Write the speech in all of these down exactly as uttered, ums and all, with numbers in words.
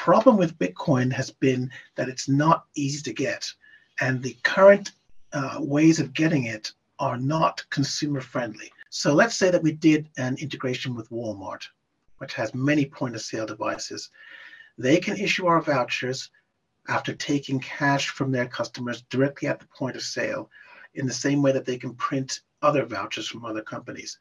problem with Bitcoin has been that it's not easy to get, and the current uh, ways of getting it are not consumer friendly. So let's say that we did an integration with Walmart, which has many point of sale devices. They can issue our vouchers after taking cash from their customers directly at the point of sale, in the same way that they can print other vouchers from other companies.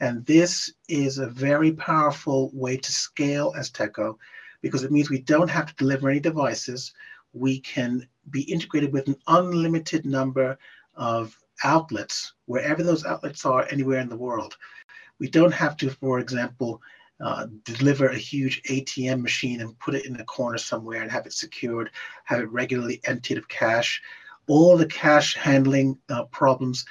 And this is a very powerful way to scale Azteco, because it means we don't have to deliver any devices. We can be integrated with an unlimited number of outlets, wherever those outlets are, anywhere in the world. We don't have to, for example, uh, deliver a huge A T M machine and put it in a corner somewhere and have it secured, have it regularly emptied of cash. All the cash handling uh, problems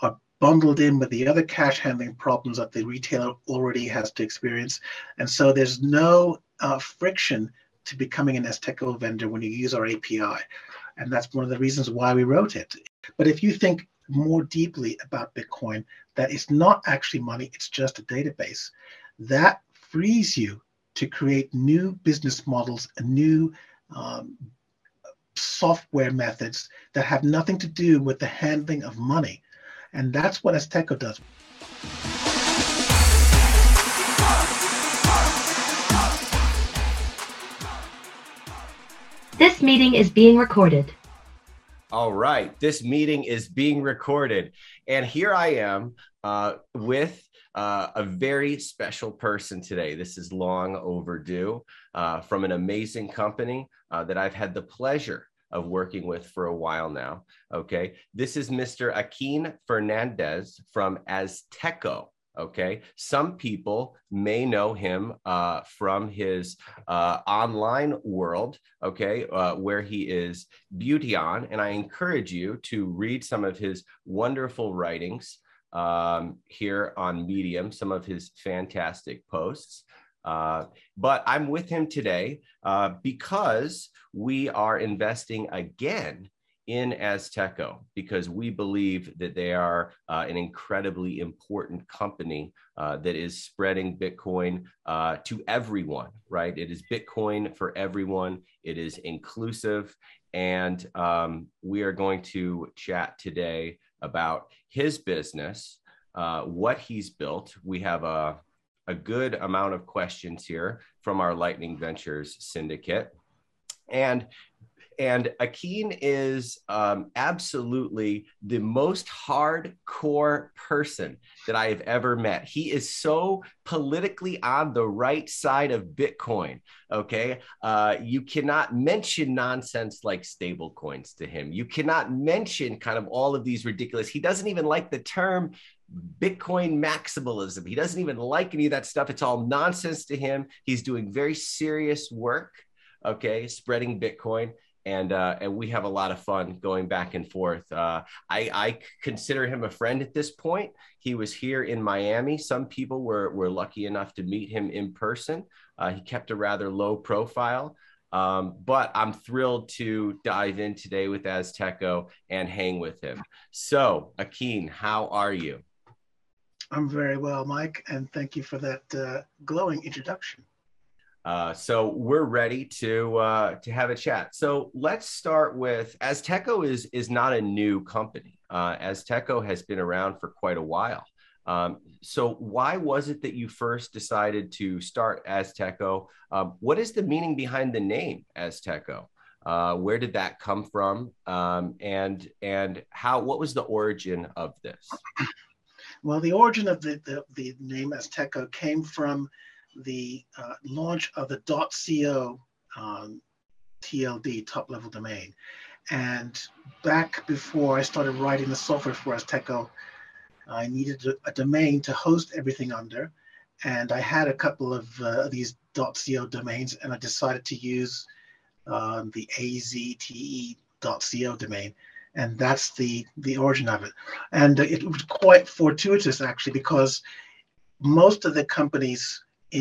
are bundled in with the other cash handling problems that the retailer already has to experience. And so there's no uh, friction to becoming an Azteco vendor when you use our A P I. And that's one of the reasons why we wrote it. But if you think more deeply about Bitcoin, that it's not actually money, it's just a database, that frees you to create new business models, new um, software methods that have nothing to do with the handling of money. And that's what Azteco does. This meeting is being recorded. All right. This meeting is being recorded. And here I am uh, with uh, a very special person today. This is long overdue uh, from an amazing company uh, that I've had the pleasure of working with for a while now. Okay. This is Mister Akin Fernandez from Azteco. Okay. Some people may know him uh, from his uh, online world, okay, uh, where he is beauty on. And I encourage you to read some of his wonderful writings um, here on Medium, some of his fantastic posts. Uh, but I'm with him today uh, because we are investing again in Azteco, because we believe that they are uh, an incredibly important company uh, that is spreading Bitcoin uh, to everyone, right? It is Bitcoin for everyone. It is inclusive. And um, we are going to chat today about his business, uh, what he's built. We have a, a good amount of questions here from our Lightning Ventures syndicate. And And Akin is um, absolutely the most hardcore person that I have ever met. He is so politically on the right side of Bitcoin, okay? Uh, you cannot mention nonsense like stable coins to him. You cannot mention kind of all of these ridiculous, he doesn't even like the term Bitcoin maximalism. He doesn't even like any of that stuff. It's all nonsense to him. He's doing very serious work, okay, spreading Bitcoin. And uh, and we have a lot of fun going back and forth. Uh, I, I consider him a friend at this point. He was here in Miami. Some people were, were lucky enough to meet him in person. Uh, he kept a rather low profile. Um, but I'm thrilled to dive in today with Azteco and hang with him. So, Akin, how are you? I'm very well, Mike. And thank you for that uh, glowing introduction. Uh, so we're ready to uh, to have a chat. So let's start with Azteco is is not a new company. Uh, Azteco has been around for quite a while. Um, so why was it that you first decided to start Azteco? Um, what is the meaning behind the name Azteco? Uh, where did that come from? Um, and and how? What was the origin of this? Well, the origin of the the, the name Azteco came from the uh, launch of the .co um, T L D, top level domain. And back before I started writing the software for Azteco, I needed a, a domain to host everything under. And I had a couple of uh, these .co domains, and I decided to use um, the azte dot co domain. And that's the, the origin of it. And it was quite fortuitous, actually, because most of the companies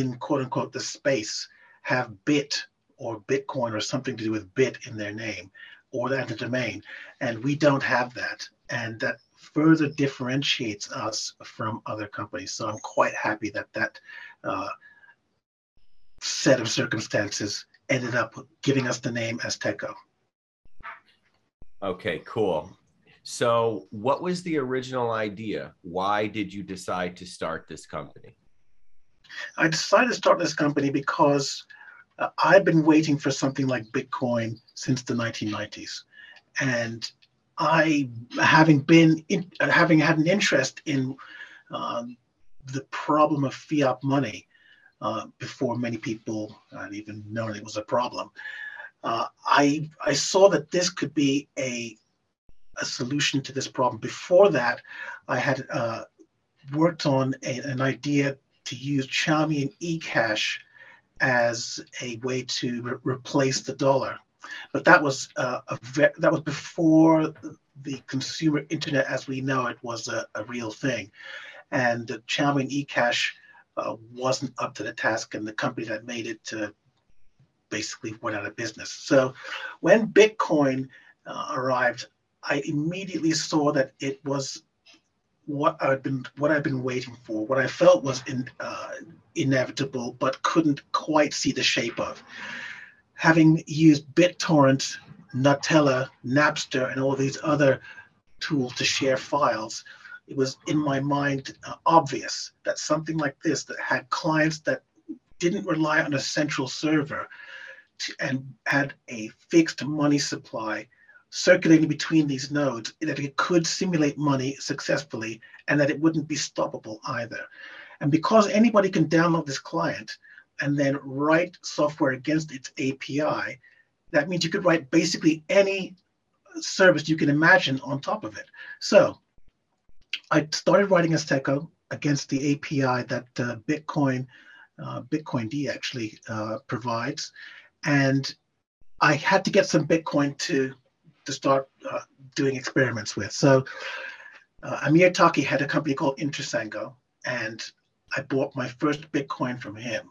in quote unquote the space have bit or Bitcoin or something to do with bit in their name or that the domain. And we don't have that. And that further differentiates us from other companies. So I'm quite happy that that uh, set of circumstances ended up giving us the name Azteco. Okay, cool. So what was the original idea? Why did you decide to start this company? I decided to start this company because uh, I've been waiting for something like Bitcoin since the nineteen nineties. And I, having been, in, having had an interest in uh, the problem of fiat money uh, before many people had even known it was a problem, uh, I, I saw that this could be a a solution to this problem. Before that, I had uh, worked on a, an idea to use Chaumian eCash as a way to re replace the dollar, but that was uh, a ve that was before the consumer internet as we know it was a, a real thing, and the Chaumian eCash uh, wasn't up to the task, and the company that made it uh, basically went out of business. So when Bitcoin uh, arrived, I immediately saw that it was what I've been what I've been waiting for, what I felt was in, uh, inevitable, but couldn't quite see the shape of. Having used BitTorrent, Nutella, Napster, and all these other tools to share files, it was in my mind uh, obvious that something like this that had clients that didn't rely on a central server to, and had a fixed money supply circulating between these nodes, that it could simulate money successfully and that it wouldn't be stoppable either. And because anybody can download this client and then write software against its A P I, that means you could write basically any service you can imagine on top of it. So I started writing Azteco against the A P I that uh, Bitcoin, uh, Bitcoin D actually uh, provides. And I had to get some Bitcoin to to start uh, doing experiments with. So uh, Amir Taki had a company called InterSango, and I bought my first Bitcoin from him.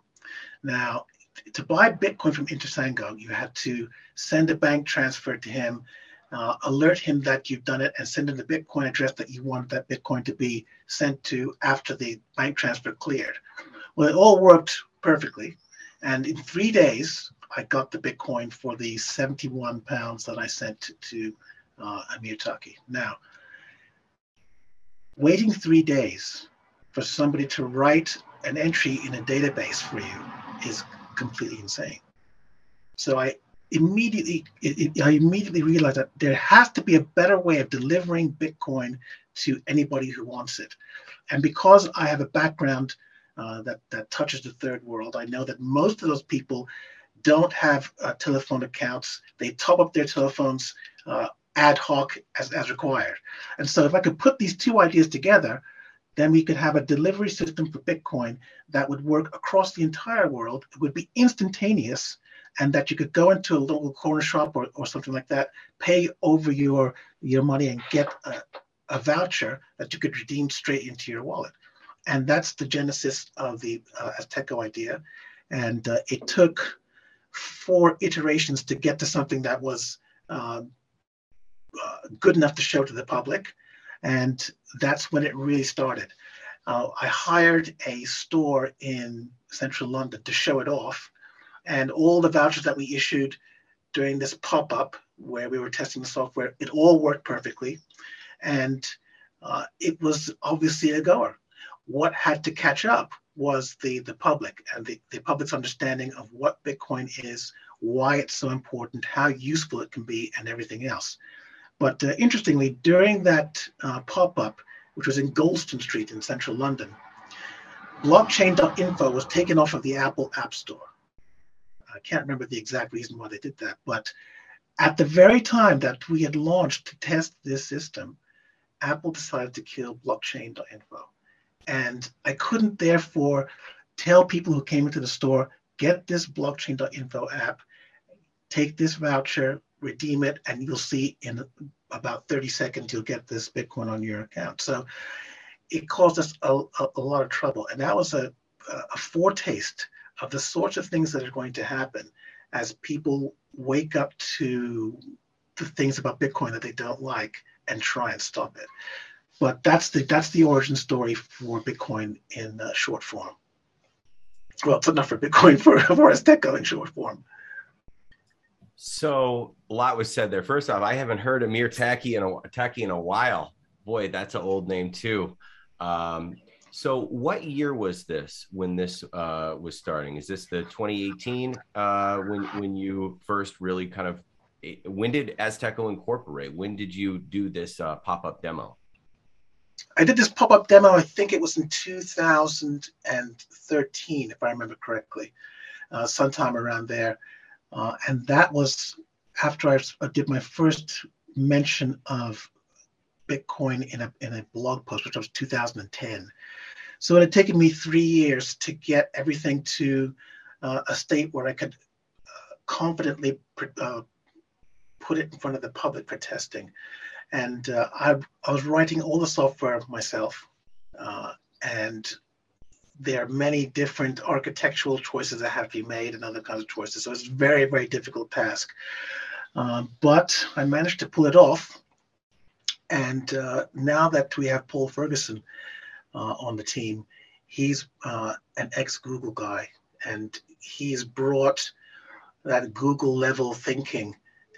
Now, to buy Bitcoin from InterSango, you had to send a bank transfer to him, uh, alert him that you've done it, and send him the Bitcoin address that you wanted that Bitcoin to be sent to after the bank transfer cleared. Well, it all worked perfectly. And in three days, I got the Bitcoin for the seventy-one pounds that I sent to, to uh, Amir Taki. Now, waiting three days for somebody to write an entry in a database for you is completely insane. So I immediately, it, it, I immediately realized that there has to be a better way of delivering Bitcoin to anybody who wants it. And because I have a background uh, that, that touches the third world, I know that most of those people don't have uh, telephone accounts. They top up their telephones uh, ad hoc as, as required. And so if I could put these two ideas together, then we could have a delivery system for Bitcoin that would work across the entire world. It would be instantaneous, and that you could go into a local corner shop or, or something like that, pay over your, your money and get a, a voucher that you could redeem straight into your wallet. And that's the genesis of the uh, Azteco idea. And uh, it took four iterations to get to something that was uh, uh, good enough to show to the public. And that's when it really started. Uh, I hired a store in central London to show it off. And all the vouchers that we issued during this pop-up where we were testing the software, it all worked perfectly. And uh, it was obviously a goer. What had to catch up was the, the public and the, the public's understanding of what Bitcoin is, why it's so important, how useful it can be, and everything else. But uh, interestingly, during that uh, pop-up, which was in Goldstone Street in central London, blockchain dot info was taken off of the Apple App Store. I can't remember the exact reason why they did that, but at the very time that we had launched to test this system, Apple decided to kill blockchain dot info. And I couldn't therefore tell people who came into the store, get this blockchain dot info app, take this voucher, redeem it, and you'll see in about thirty seconds, you'll get this Bitcoin on your account. So it caused us a, a, a lot of trouble. And that was a, a foretaste of the sorts of things that are going to happen as people wake up to the things about Bitcoin that they don't like and try and stop it. But that's the that's the origin story for Bitcoin in uh, short form. Well, it's not for Bitcoin, for, for Azteco in short form. So a lot was said there. First off, I haven't heard Amir Taki in a Taki in a while. Boy, that's an old name too. Um, so what year was this when this uh, was starting? Is this the twenty eighteen uh, when when you first really kind of, when did Azteco incorporate? When did you do this uh, pop-up demo? I did this pop-up demo, I think it was in two thousand thirteen, if I remember correctly, uh, sometime around there. Uh, and that was after I did my first mention of Bitcoin in a, in a blog post, which was two thousand ten. So it had taken me three years to get everything to uh, a state where I could uh, confidently pr- uh, put it in front of the public for testing. And uh, I, I was writing all the software myself, uh, and there are many different architectural choices that have to be made and other kinds of choices. So it's a very, very difficult task. Uh, but I managed to pull it off. And uh, now that we have Paul Ferguson uh, on the team, he's uh, an ex-Google guy, and he's brought that Google level thinking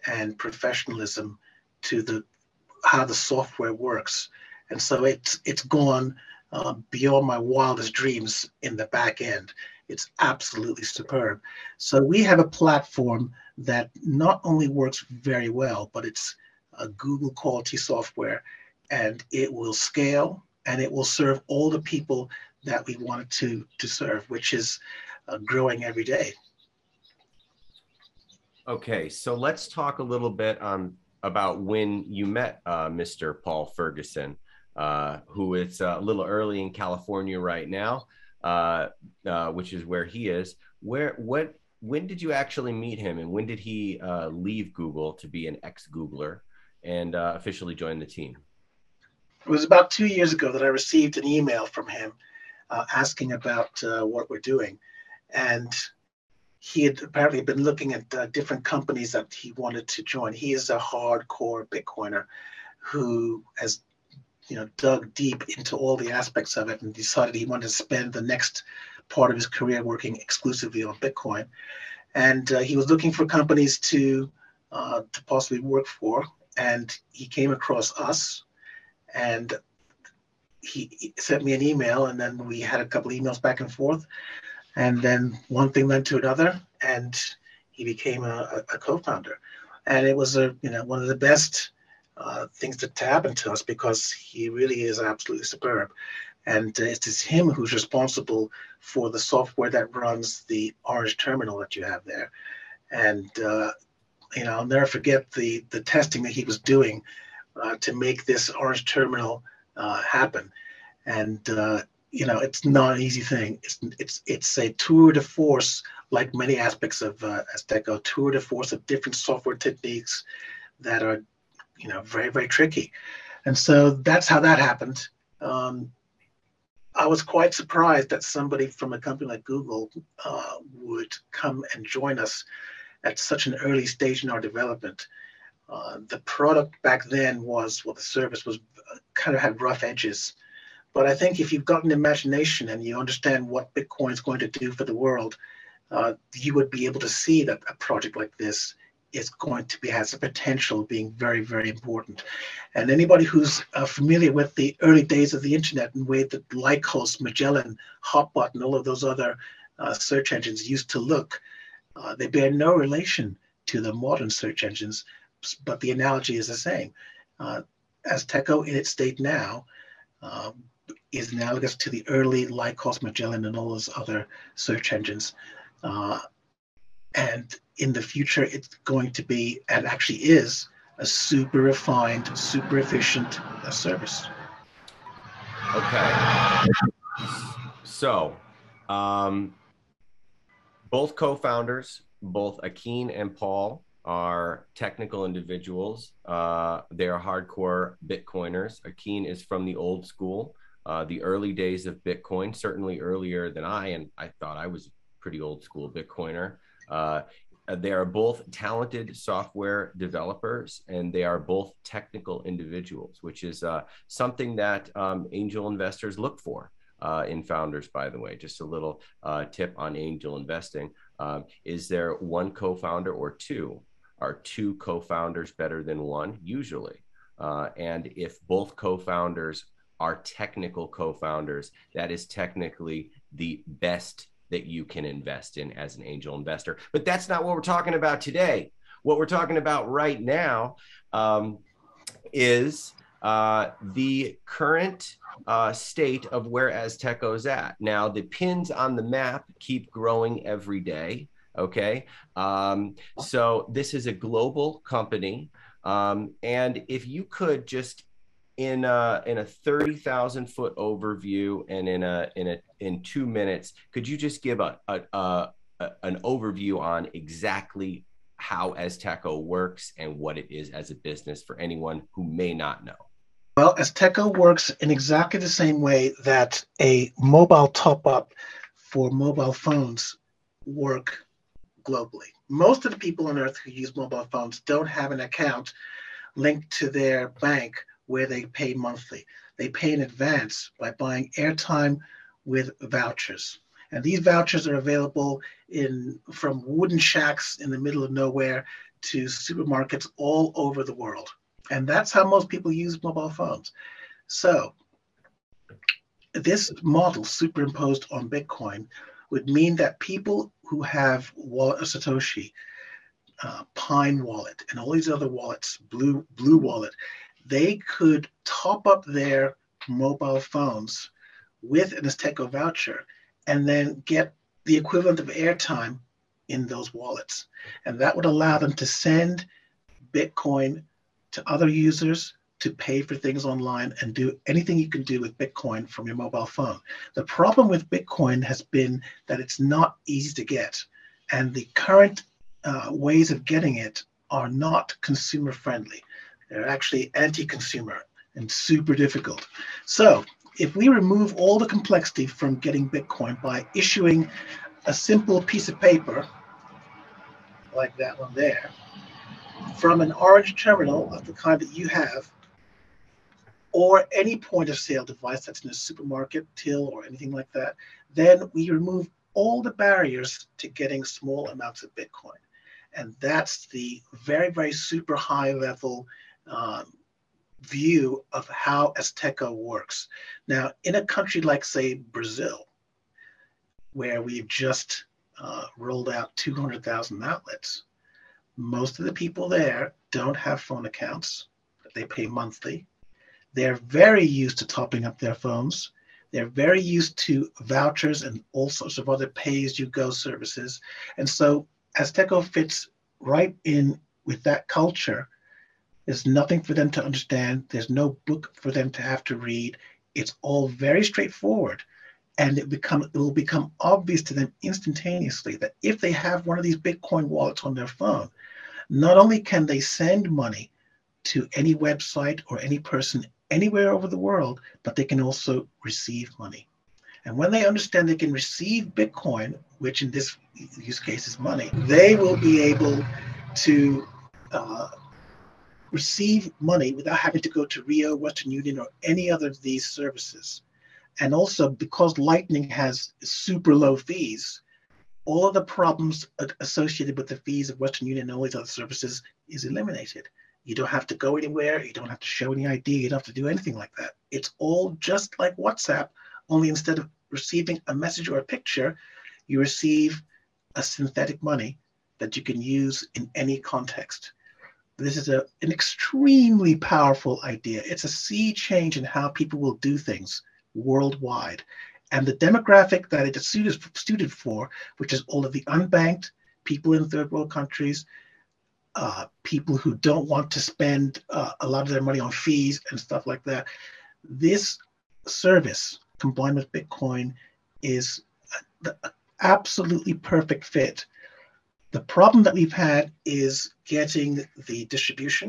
and professionalism to the how the software works. And so it's it's gone uh, beyond my wildest dreams in the back end. It's absolutely superb. So we have a platform that not only works very well, but it's a Google quality software, and it will scale and it will serve all the people that we wanted to, to serve, which is uh, growing every day. Okay, so let's talk a little bit um, about when you met uh, Mister Paul Ferguson, uh, who is a little early in California right now, uh, uh, which is where he is. Where, what, when did you actually meet him, and when did he uh, leave Google to be an ex-Googler and uh, officially join the team? It was about two years ago that I received an email from him uh, asking about uh, what we're doing, and he had apparently been looking at uh, different companies that he wanted to join. He is a hardcore Bitcoiner who has, you know, dug deep into all the aspects of it and decided he wanted to spend the next part of his career working exclusively on Bitcoin. And uh, he was looking for companies to uh, to possibly work for, and he came across us, and he sent me an email, and then we had a couple emails back and forth. And then one thing led to another, and he became a, a co-founder. And it was a, you know, one of the best uh, things that happened to us, because he really is absolutely superb. And uh, it is him who's responsible for the software that runs the Orange Terminal that you have there. And uh, you know, I'll never forget the the testing that he was doing uh, to make this Orange Terminal uh, happen. And uh, you know, it's not an easy thing. It's it's it's a tour de force, like many aspects of uh, Azteco, tour de force of different software techniques that are, you know, very, very tricky. And so that's how that happened. Um, I was quite surprised that somebody from a company like Google uh, would come and join us at such an early stage in our development. Uh, the product back then was, well, the service was uh, kind of had rough edges. But I think if you've got an imagination and you understand what Bitcoin is going to do for the world, uh, you would be able to see that a project like this is going to be, has the potential of being very, very important. And anybody who's uh, familiar with the early days of the internet and the way that Lycos, Magellan, Hotbot, and all of those other uh, search engines used to look, uh, they bear no relation to the modern search engines, but the analogy is the same. Uh, Azteco in its state now, uh, is analogous to the early Lycos, Magellan, and all those other search engines. Uh, and in the future, it's going to be, and actually is, a super refined, super efficient uh, service. Okay. So, um, both co-founders, both Akin and Paul, are technical individuals. Uh, they are hardcore Bitcoiners. Akin is from the old school. Uh, the early days of Bitcoin, certainly earlier than I, and I thought I was a pretty old school Bitcoiner. Uh, they are both talented software developers, and they are both technical individuals, which is uh, something that um, angel investors look for uh, in founders, by the way. Just a little uh, tip on angel investing. Um, is there one co-founder or two are two co-founders better than one usually? Uh, and if both co-founders are technical co-founders, that is technically the best that you can invest in as an angel investor. But that's not what we're talking about today. What we're talking about right now um, is uh, the current uh, state of where Azteco's at. Now, the pins on the map keep growing every day, okay? Um, so this is a global company. Um, and if you could just, in a, in a thirty thousand foot overview and in a, in a, in two minutes, could you just give a, a, a, a an overview on exactly how Azteco works and what it is as a business for anyone who may not know? Well, Azteco works in exactly the same way that a mobile top-up for mobile phones work globally. Most of the people on Earth who use mobile phones don't have an account linked to their bank where they pay monthly. They pay in advance by buying airtime with vouchers. And these vouchers are available in from wooden shacks in the middle of nowhere to supermarkets all over the world. And that's how most people use mobile phones. So this model superimposed on Bitcoin would mean that people who have wallet or Satoshi, uh, Pine Wallet, and all these other wallets, Blue, Blue Wallet, they could top up their mobile phones with an Azteco voucher and then get the equivalent of airtime in those wallets. And that would allow them to send Bitcoin to other users, to pay for things online, and do anything you can do with Bitcoin from your mobile phone. The problem with Bitcoin has been that it's not easy to get, and the current uh, ways of getting it are not consumer friendly. They're actually anti-consumer and super difficult. So if we remove all the complexity from getting Bitcoin by issuing a simple piece of paper, like that one there, from an Orange terminal of the kind that you have, or any point of sale device that's in a supermarket, till, or anything like that, then we remove all the barriers to getting small amounts of Bitcoin. And that's the very, very super high level Um, view of how Azteco works. Now, in a country like, say, Brazil, where we've just uh, rolled out two hundred thousand outlets, most of the people there don't have phone accounts, but they pay monthly. They're very used to topping up their phones. They're very used to vouchers and all sorts of other pay-as-you-go services. And so Azteco fits right in with that culture. There's nothing for them to understand. There's no book for them to have to read. It's all very straightforward. And it become it will become obvious to them instantaneously that if they have one of these Bitcoin wallets on their phone, not only can they send money to any website or any person anywhere over the world, but they can also receive money. And when they understand they can receive Bitcoin, which in this use case is money, they will be able to uh, receive money without having to go to Rio, Western Union, or any other of these services. And also, because Lightning has super low fees, all of the problems associated with the fees of Western Union and all these other services is eliminated. You don't have to go anywhere. You don't have to show any I D. You don't have to do anything like that. It's all just like WhatsApp, only instead of receiving a message or a picture, you receive a synthetic money that you can use in any context. This is a, an extremely powerful idea. It's a sea change in how people will do things worldwide. And the demographic that it is suited, suited for, which is all of the unbanked, people in third world countries, uh, people who don't want to spend uh, a lot of their money on fees and stuff like that. This service combined with Bitcoin is an absolutely perfect fit. The problem that we've had is getting the distribution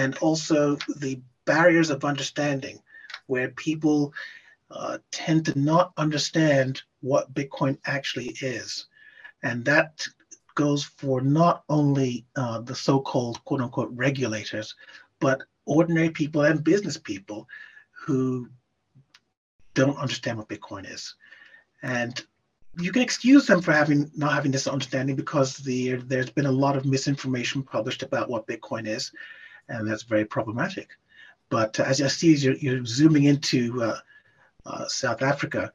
and also the barriers of understanding, where people uh, tend to not understand what Bitcoin actually is. And that goes for not only uh, the so-called quote unquote regulators, but ordinary people and business people who don't understand what Bitcoin is. And you can excuse them for having not having this understanding because the, there's been a lot of misinformation published about what Bitcoin is, and that's very problematic. But as I see, as you're, you're zooming into uh, uh, South Africa,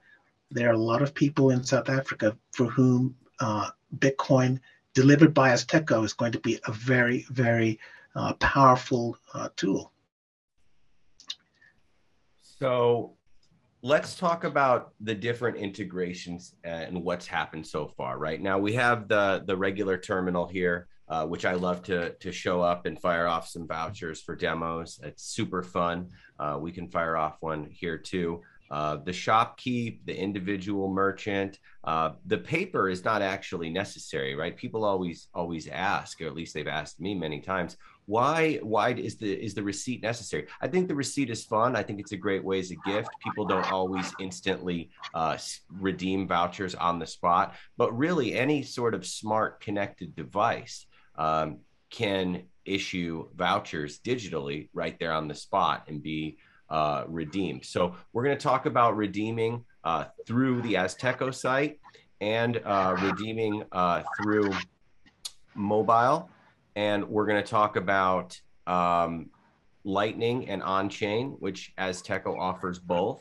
there are a lot of people in South Africa for whom uh, Bitcoin delivered by Azteco is going to be a very, very uh, powerful uh, tool. So let's talk about the different integrations and what's happened so far. Right now, we have the, the regular terminal here, uh, which I love to, to show up and fire off some vouchers for demos. It's super fun. Uh, we can fire off one here too. Uh, the shopkeep, the individual merchant, uh, the paper is not actually necessary, right? People always always ask, or at least they've asked me many times, why why is the is the receipt necessary? I think the receipt is fun. I think it's a great way as a gift. People don't always instantly uh, redeem vouchers on the spot, but really any sort of smart connected device um, can issue vouchers digitally right there on the spot and be uh redeemed. So we're going to talk about redeeming uh through the Azteco site and uh redeeming uh through mobile, and we're going to talk about um Lightning and on-chain, which Azteco offers both.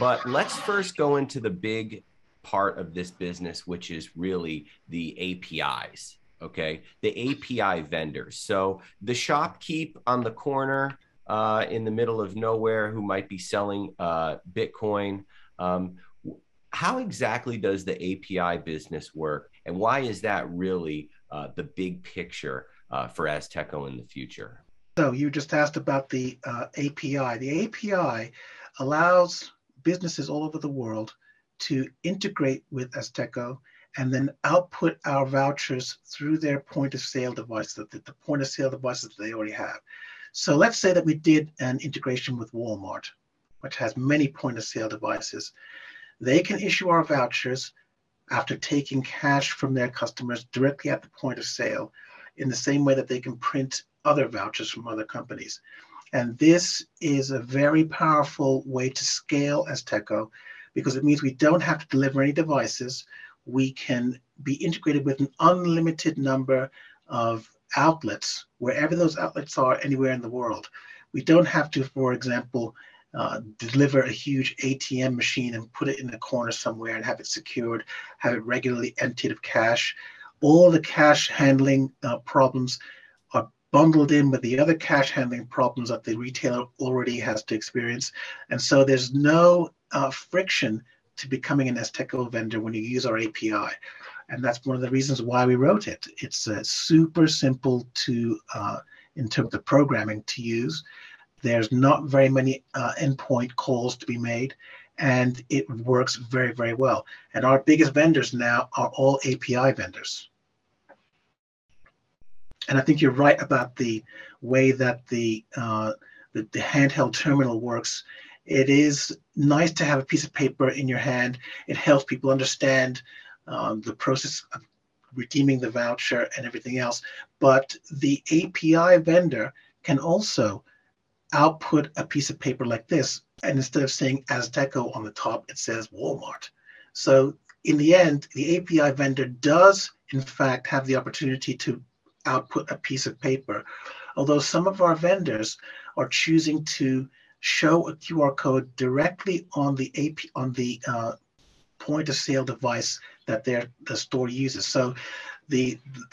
But let's first go into the big part of this business, which is really the A P Is. Okay, the A P I vendors. So the shopkeep on the corner Uh, in the middle of nowhere who might be selling uh, Bitcoin. Um, how exactly does the A P I business work, and why is that really uh, the big picture uh, for Azteco in the future? So you just asked about the uh, A P I. The A P I allows businesses all over the world to integrate with Azteco and then output our vouchers through their point of sale device, the, the point of sale devices that they already have. So let's say that we did an integration with Walmart, which has many point of sale devices. They can issue our vouchers after taking cash from their customers directly at the point of sale, in the same way that they can print other vouchers from other companies. And this is a very powerful way to scale Azteco, because it means we don't have to deliver any devices. We can be integrated with an unlimited number of outlets, wherever those outlets are anywhere in the world. We don't have to, for example, uh, deliver a huge A T M machine and put it in a corner somewhere and have it secured, have it regularly emptied of cash. All the cash handling uh, problems are bundled in with the other cash handling problems that the retailer already has to experience. And so there's no uh, friction to becoming an Azteco vendor when you use our A P I. And that's one of the reasons why we wrote it. It's uh, super simple to, uh, in terms of programming, to use. There's not very many uh, endpoint calls to be made, and it works very, very well. And our biggest vendors now are all A P I vendors. And I think you're right about the way that the, uh, the, the handheld terminal works. It is nice to have a piece of paper in your hand. It helps people understand Um, the process of redeeming the voucher and everything else. But the A P I vendor can also output a piece of paper like this. And instead of saying Azteco on the top, it says Walmart. So in the end, the A P I vendor does, in fact, have the opportunity to output a piece of paper. Although some of our vendors are choosing to show a Q R code directly on the A P I, on the uh, point of sale device that their the store uses. So the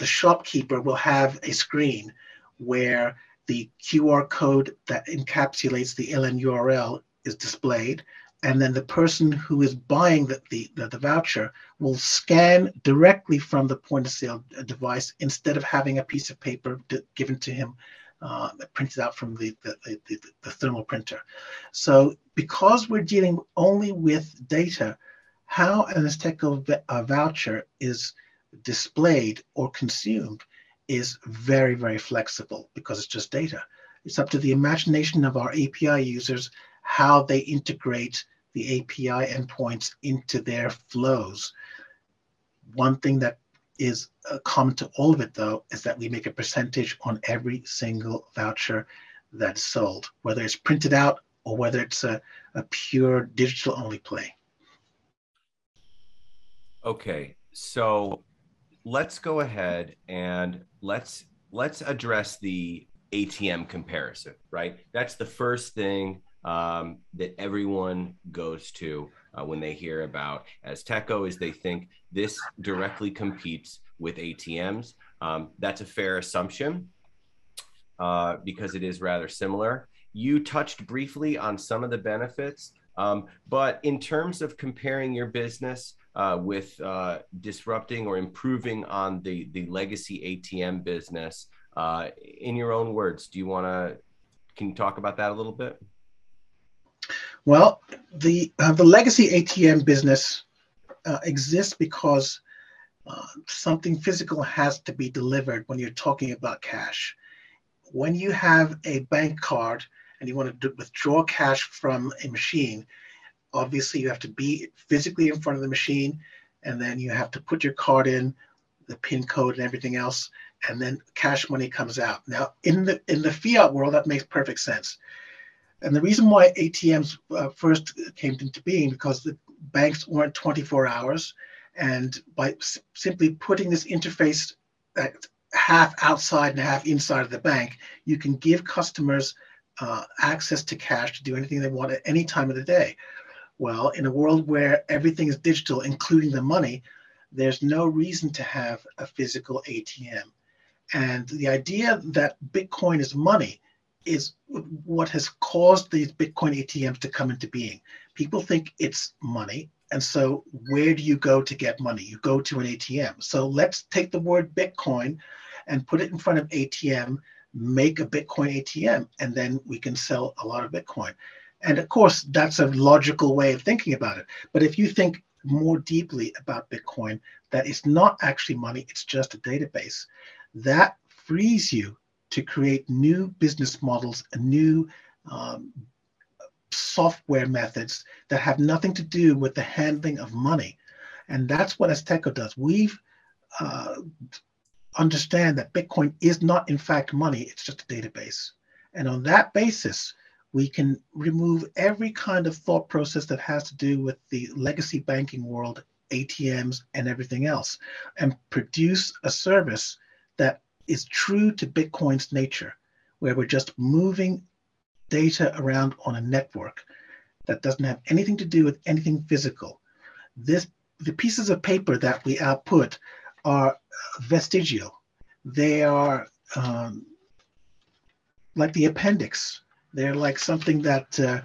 the shopkeeper will have a screen where the Q R code that encapsulates the L N U R L is displayed, and then the person who is buying the, the, the, the voucher will scan directly from the point of sale device instead of having a piece of paper d- given to him uh, printed out from the, the, the, the thermal printer. So because we're dealing only with data, how an Azteco v- uh, voucher is displayed or consumed is very, very flexible because it's just data. It's up to the imagination of our A P I users how they integrate the A P I endpoints into their flows. One thing that is uh, common to all of it, though, is that we make a percentage on every single voucher that's sold, whether it's printed out or whether it's a, a pure digital-only play. Okay, so let's go ahead and let's let's address the A T M comparison, right? That's the first thing um, that everyone goes to uh, when they hear about Azteco, is they think this directly competes with A T Ms. Um, that's a fair assumption uh, because it is rather similar. You touched briefly on some of the benefits, um, but in terms of comparing your business uh, with uh, disrupting or improving on the, the legacy A T M business, Uh, in your own words, do you want to, can you talk about that a little bit? Well, the uh, the legacy A T M business uh, exists because uh, something physical has to be delivered when you're talking about cash. When you have a bank card and you want to do, withdraw cash from a machine, obviously you have to be physically in front of the machine, and then you have to put your card in, the PIN code and everything else, and then cash money comes out. Now, in the in the fiat world, that makes perfect sense. And the reason why A T Ms uh, first came into being, because the banks weren't twenty-four hours, and by s- simply putting this interface uh, half outside and half inside of the bank, you can give customers uh, access to cash to do anything they want at any time of the day. Well, in a world where everything is digital, including the money, there's no reason to have a physical A T M. And the idea that Bitcoin is money is what has caused these Bitcoin A T Ms to come into being. People think it's money, and so where do you go to get money? You go to an A T M. So let's take the word Bitcoin and put it in front of A T M, make a Bitcoin A T M, and then we can sell a lot of Bitcoin. And of course, that's a logical way of thinking about it. But if you think more deeply about Bitcoin, that it's not actually money, it's just a database, that frees you to create new business models and new um, software methods that have nothing to do with the handling of money. And that's what Azteco does. We've uh, understand that Bitcoin is not in fact money, it's just a database. And on that basis, we can remove every kind of thought process that has to do with the legacy banking world, A T Ms and everything else, and produce a service that is true to Bitcoin's nature, where we're just moving data around on a network that doesn't have anything to do with anything physical. This, the pieces of paper that we output are vestigial. They are um, like the appendix. They're like something that uh,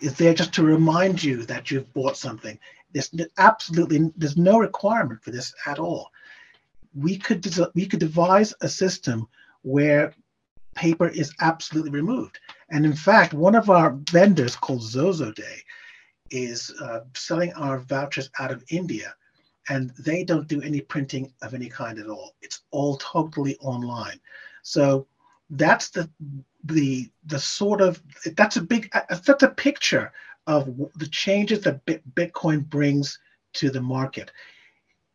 is there just to remind you that you've bought something. There's absolutely, there's no requirement for this at all. We could we could devise a system where paper is absolutely removed. And in fact, one of our vendors called Zozo Day is uh, selling our vouchers out of India, and they don't do any printing of any kind at all. It's all totally online. So that's the the the sort of that's a big that's a picture of the changes that Bitcoin brings to the market.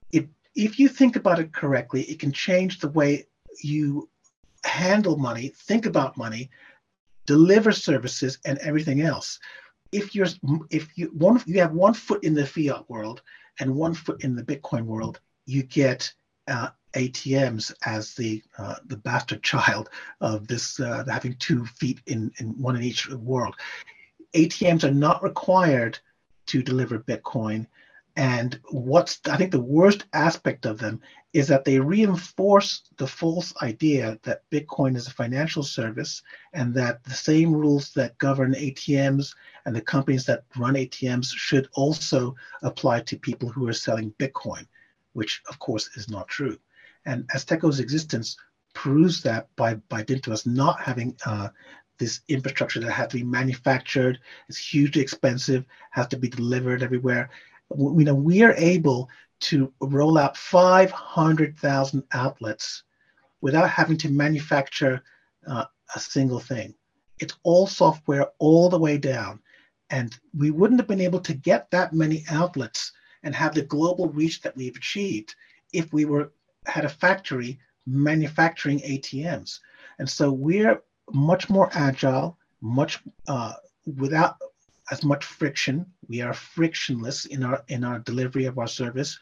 It. If you think about it correctly, it can change the way you handle money, think about money, deliver services, and everything else. If you're, if you one, you have one foot in the fiat world and one foot in the Bitcoin world, you get uh, A T Ms as the uh, the bastard child of this, uh, having two feet in, in one in each world. A T Ms are not required to deliver Bitcoin. And what's, I think the worst aspect of them is that they reinforce the false idea that Bitcoin is a financial service, and that the same rules that govern A T Ms and the companies that run A T Ms should also apply to people who are selling Bitcoin, which of course is not true. And Azteco's existence proves that by, by dint of us not having uh, this infrastructure that had to be manufactured, it's hugely expensive, has to be delivered everywhere. We know we are able to roll out five hundred thousand outlets without having to manufacture uh, a single thing. It's all software all the way down. And we wouldn't have been able to get that many outlets and have the global reach that we've achieved if we were had a factory manufacturing A T Ms. And so we're much more agile, much uh, without as much friction. We are frictionless in our in our delivery of our service,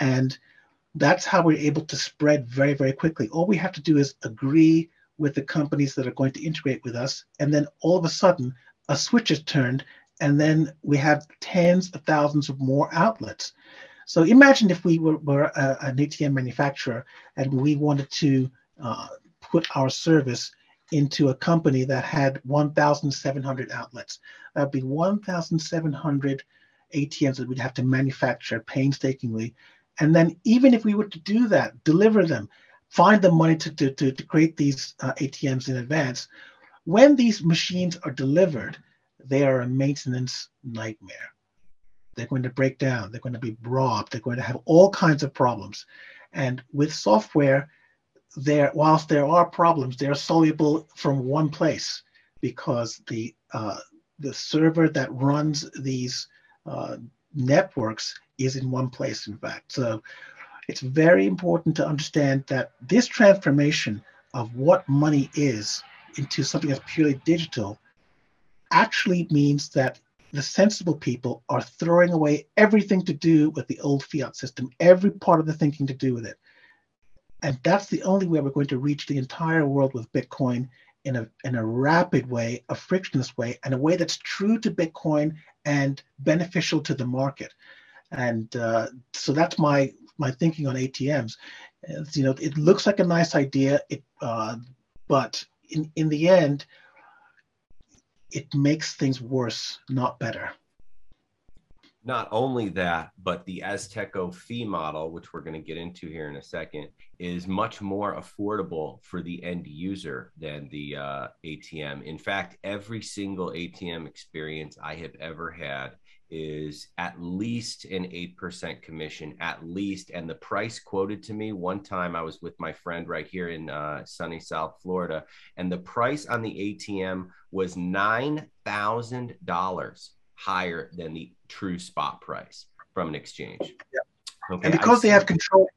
And that's how we're able to spread very, very quickly. All we have to do is agree with the companies that are going to integrate with us. And then all of a sudden, a switch is turned, and then we have tens of thousands of more outlets. So imagine if we were, were a, an A T M manufacturer and we wanted to uh, put our service into a company that had one thousand seven hundred outlets. That would be one thousand seven hundred A T Ms that we'd have to manufacture painstakingly. And then even if we were to do that, deliver them, find the money to, to, to, to create these uh, A T Ms in advance, when these machines are delivered, they are a maintenance nightmare. They're going to break down. They're going to be robbed. They're going to have all kinds of problems. And with software, there, whilst there are problems, they're soluble from one place, because the uh, the server that runs these uh, networks is in one place, in fact. So it's very important to understand that this transformation of what money is into something that's purely digital actually means that the sensible people are throwing away everything to do with the old fiat system, every part of the thinking to do with it. And that's the only way we're going to reach the entire world with Bitcoin in a, in a rapid way, a frictionless way, and a way that's true to Bitcoin and beneficial to the market. And uh, so that's my, my thinking on A T Ms. It's, you know, it looks like a nice idea, it, uh, but in, in the end, it makes things worse, not better. Not only that, but the Azteco fee model, which we're going to get into here in a second, is much more affordable for the end user than the uh, A T M. In fact, every single A T M experience I have ever had is at least an eight percent commission, at least. And the price quoted to me one time, I was with my friend right here in uh, sunny South Florida, and the price on the A T M was nine thousand dollars higher than the true spot price from an exchange. Yeah. Okay, and because I they see- have control,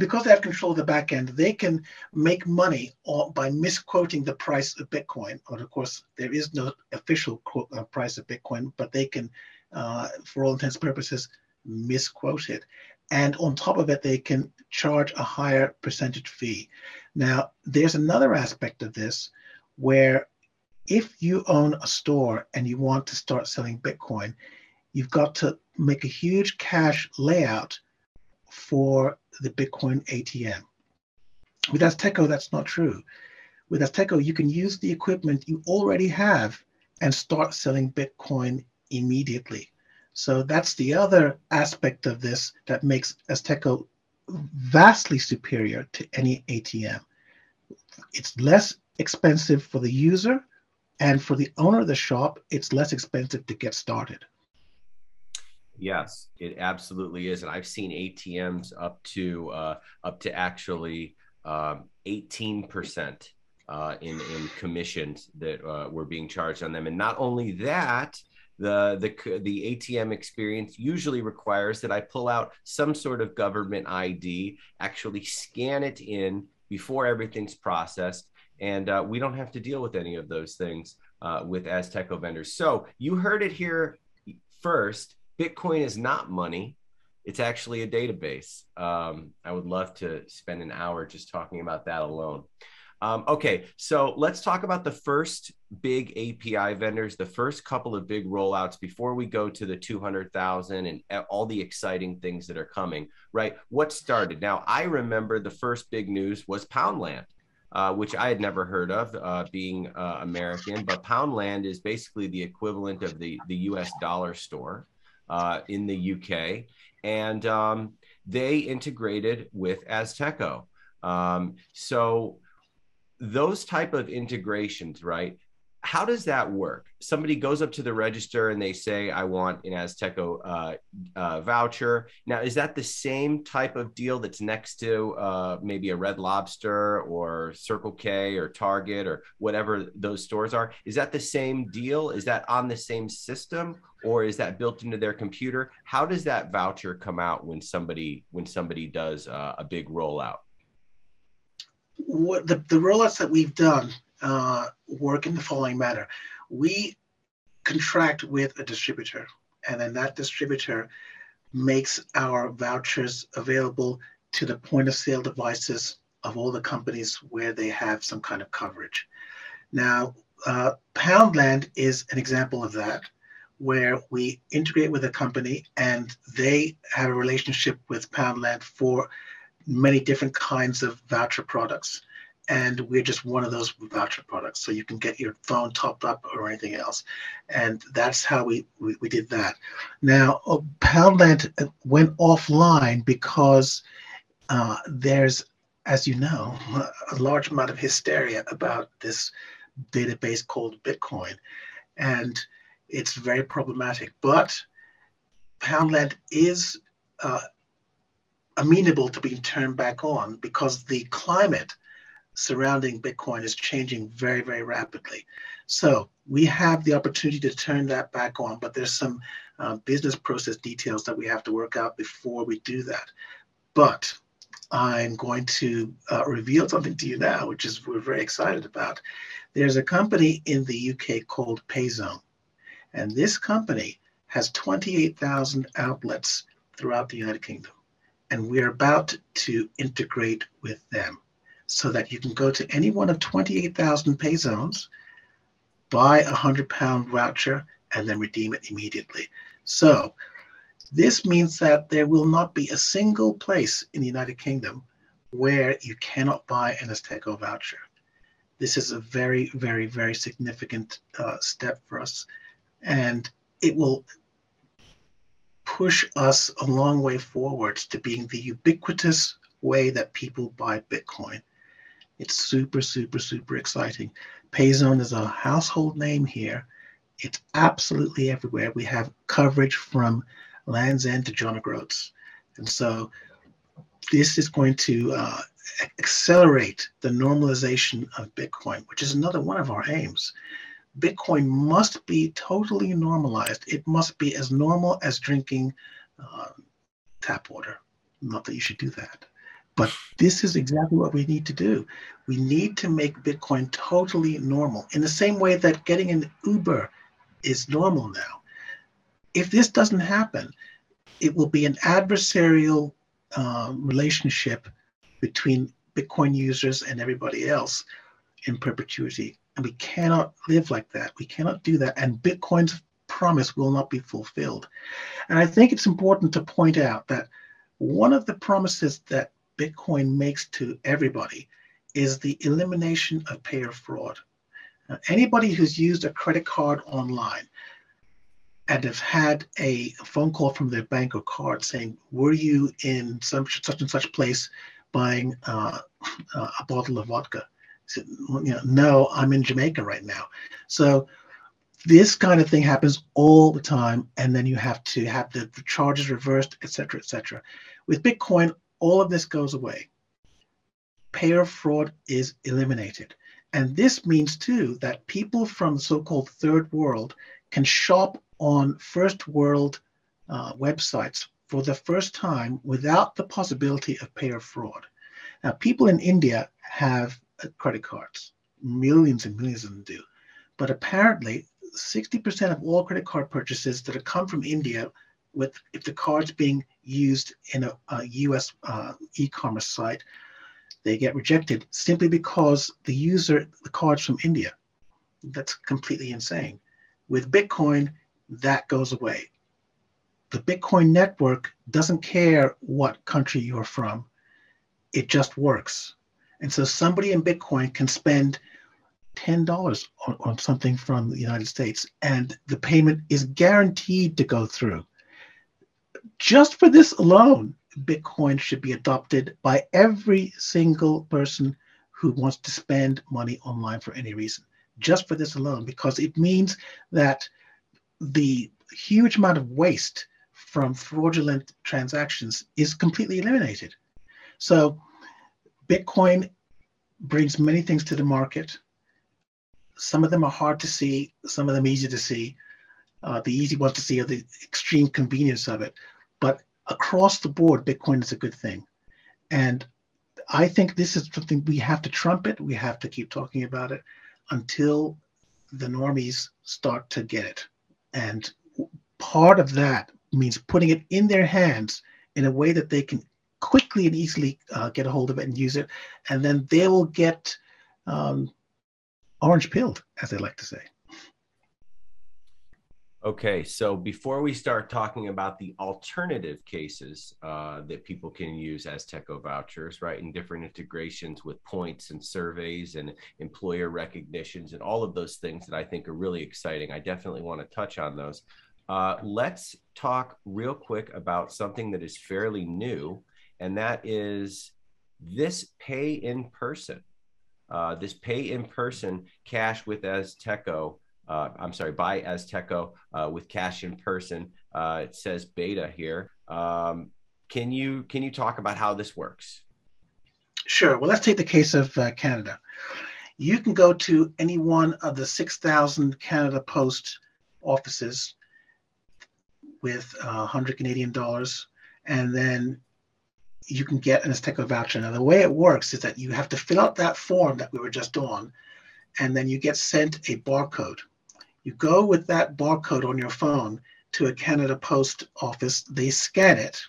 because they have control of the back end, they can make money all by misquoting the price of Bitcoin. But of course, there is no official quote, uh, price of Bitcoin, but they can, uh, for all intents and purposes, misquote it. And on top of it, they can charge a higher percentage fee. Now, there's another aspect of this where if you own a store and you want to start selling Bitcoin, you've got to make a huge cache layout for the Bitcoin A T M. With Azteco, that's not true. With Azteco, you can use the equipment you already have and start selling Bitcoin immediately. So that's the other aspect of this that makes Azteco vastly superior to any A T M. It's less expensive for the user, and for the owner of the shop, it's less expensive to get started. Yes, it absolutely is. And I've seen A T Ms up to uh, up to actually um, eighteen percent uh, in, in commissions that uh, were being charged on them. And not only that, the, the the A T M experience usually requires that I pull out some sort of government I D, actually scan it in before everything's processed. And uh, we don't have to deal with any of those things uh, with Azteco vendors. So you heard it here first. Bitcoin is not money. It's actually a database. Um, I would love to spend an hour just talking about that alone. Um, okay, so let's talk about the first big A P I vendors, the first couple of big rollouts before we go to the two hundred thousand and all the exciting things that are coming, right? What started? Now, I remember the first big news was Poundland. Uh, which I had never heard of, uh, being uh, American, but Poundland is basically the equivalent of the, the U S dollar store uh, in the U K. And um, they integrated with Azteco. Um, so those type of integrations, right? How does that work? Somebody goes up to the register and they say, I want an Azteco uh, uh, voucher. Now, is that the same type of deal that's next to uh, maybe a Red Lobster or Circle K or Target or whatever those stores are? Is that the same deal? Is that on the same system, or is that built into their computer? How does that voucher come out when somebody when somebody does uh, a big rollout? What the, the rollouts that we've done Uh, work in the following manner. We contract with a distributor, and then that distributor makes our vouchers available to the point of sale devices of all the companies where they have some kind of coverage. Now, uh, Poundland is an example of that, where we integrate with a company and they have a relationship with Poundland for many different kinds of voucher products. And we're just one of those voucher products. So you can get your phone topped up or anything else. And that's how we, we, we did that. Now, Poundland went offline because uh, there's, as you know, a large amount of hysteria about this database called Bitcoin. And it's very problematic. But Poundland is uh, amenable to being turned back on because the climate surrounding Bitcoin is changing very, very rapidly. So we have the opportunity to turn that back on, but there's some uh, business process details that we have to work out before we do that. But I'm going to uh, reveal something to you now, which is we're very excited about. There's a company in the U K called Payzone, and this company has twenty-eight thousand outlets throughout the United Kingdom, and we're about to integrate with them, so that you can go to any one of twenty-eight thousand Payzones, buy a one hundred pound voucher, and then redeem it immediately. So this means that there will not be a single place in the United Kingdom where you cannot buy an Azteco voucher. This is a very, very, very significant uh, step for us, and it will push us a long way forwards to being the ubiquitous way that people buy Bitcoin. It's super, super, super exciting. Payzone is a household name here. It's absolutely everywhere. We have coverage from Land's End to John O'Groats. And so this is going to uh, accelerate the normalization of Bitcoin, which is another one of our aims. Bitcoin must be totally normalized. It must be as normal as drinking uh, tap water. Not that you should do that. But this is exactly what we need to do. We need to make Bitcoin totally normal in the same way that getting an Uber is normal now. If this doesn't happen, it will be an adversarial uh, relationship between Bitcoin users and everybody else in perpetuity. And we cannot live like that. We cannot do that. And Bitcoin's promise will not be fulfilled. And I think it's important to point out that one of the promises that Bitcoin makes to everybody is the elimination of payer fraud. Now, anybody who's used a credit card online and have had a phone call from their bank or card saying, were you in some such and such place buying uh, a bottle of vodka? So, you know, no, I'm in Jamaica right now. So this kind of thing happens all the time, and then you have to have the, the charges reversed, et cetera, et cetera. With Bitcoin, all of this goes away. Payer fraud is eliminated. And this means, too, that people from the so-called third world can shop on first world uh, websites for the first time without the possibility of payer fraud. Now, people in India have credit cards. Millions and millions of them do. But apparently, sixty percent of all credit card purchases that have come from India, with if the card's being used in a, a U S uh, e-commerce site, they get rejected simply because the user, the card's from India. That's completely insane. With Bitcoin, that goes away. The Bitcoin network doesn't care what country you're from. It just works. And so somebody in Bitcoin can spend ten dollars on, on something from the United States, and the payment is guaranteed to go through. Just for this alone, Bitcoin should be adopted by every single person who wants to spend money online for any reason, just for this alone, because it means that the huge amount of waste from fraudulent transactions is completely eliminated. So Bitcoin brings many things to the market. Some of them are hard to see, some of them easy to see. Uh, the easy ones to see are the extreme convenience of it. But across the board, Bitcoin is a good thing. And I think this is something we have to trumpet. We have to keep talking about it until the normies start to get it. And part of that means putting it in their hands in a way that they can quickly and easily uh, get a hold of it and use it, and then they will get um, orange pilled, as they like to say. Okay, so before we start talking about the alternative cases uh, that people can use Azteco vouchers, right, and different integrations with points and surveys and employer recognitions and all of those things that I think are really exciting, I definitely want to touch on those. Uh, let's talk real quick about something that is fairly new, and that is this pay in person. Uh, this pay in person cash with Azteco. Uh, I'm sorry, buy Azteco uh, with cash in person. Uh, it says beta here. Um, can you can you talk about how this works? Sure. Well, let's take the case of uh, Canada. You can go to any one of the six thousand Canada Post offices with uh, one hundred Canadian dollars, and then you can get an Azteco voucher. Now, the way it works is that you have to fill out that form that we were just on, and then you get sent a barcode. You go with that barcode on your phone to a Canada Post office, they scan it,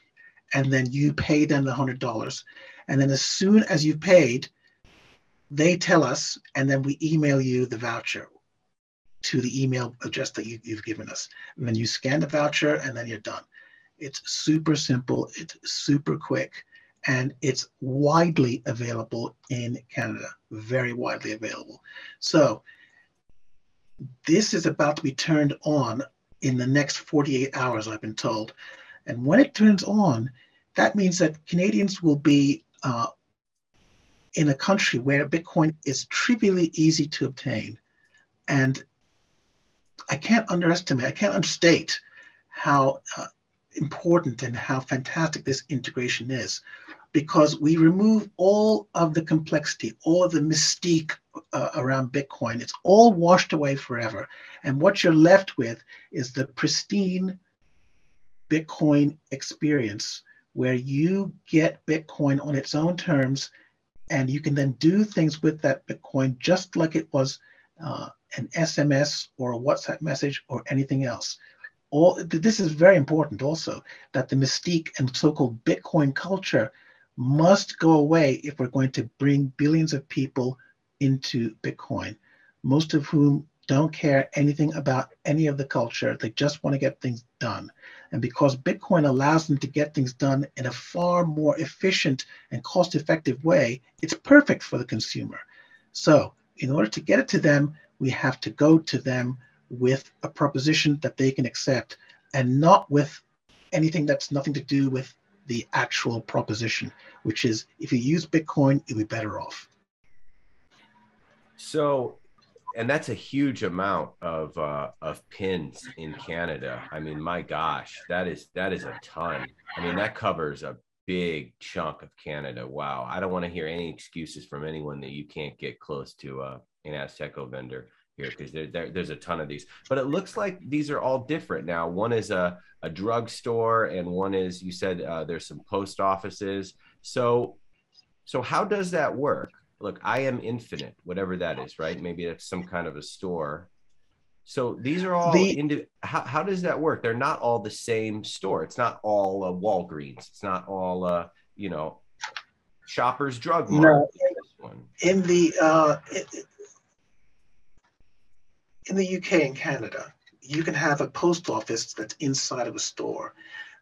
and then you pay them the one hundred dollars. And then as soon as you've paid, they tell us, and then we email you the voucher to the email address that you, you've given us. And then you scan the voucher, and then you're done. It's super simple, it's super quick, and it's widely available in Canada, very widely available. So this is about to be turned on in the next forty-eight hours, I've been told. And when it turns on, that means that Canadians will be uh, in a country where Bitcoin is trivially easy to obtain. And I can't underestimate, I can't understate how uh, important and how fantastic this integration is, because we remove all of the complexity, all of the mystique uh, around Bitcoin. It's all washed away forever. And what you're left with is the pristine Bitcoin experience where you get Bitcoin on its own terms, and you can then do things with that Bitcoin just like it was uh, an S M S or a WhatsApp message or anything else. All, this is very important also, that the mystique and so-called Bitcoin culture must go away if we're going to bring billions of people into Bitcoin, most of whom don't care anything about any of the culture. They just want to get things done. And because Bitcoin allows them to get things done in a far more efficient and cost-effective way, it's perfect for the consumer. So in order to get it to them, we have to go to them with a proposition that they can accept, and not with anything that's nothing to do with the actual proposition, which is if you use Bitcoin, you'll be better off. So, and that's a huge amount of uh, of pins in Canada. I mean, my gosh, that is that is a ton. I mean, that covers a big chunk of Canada. Wow. I don't want to hear any excuses from anyone that you can't get close to uh, an Azteco vendor here, because there, there, there's a ton of these, but it looks like these are all different now. One is a, a drugstore, and one is, you said uh, there's some post offices. So, so how does that work? Look, I am infinite, whatever that is, right? Maybe that's some kind of a store. So these are all, the, indi- how, how does that work? They're not all the same store. It's not all uh, Walgreens. It's not all, uh, you know, Shoppers Drug Mart. No, one. In the, uh, it, it, in the U K and Canada, you can have a post office that's inside of a store.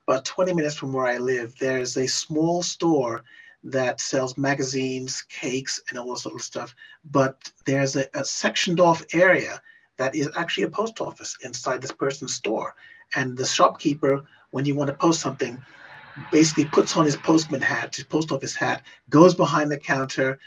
About twenty minutes from where I live, there's a small store that sells magazines, cakes, and all this little stuff. But there's a, a sectioned off area that is actually a post office inside this person's store. And the shopkeeper, when you want to post something, basically puts on his postman hat, his post office hat, goes behind the counter,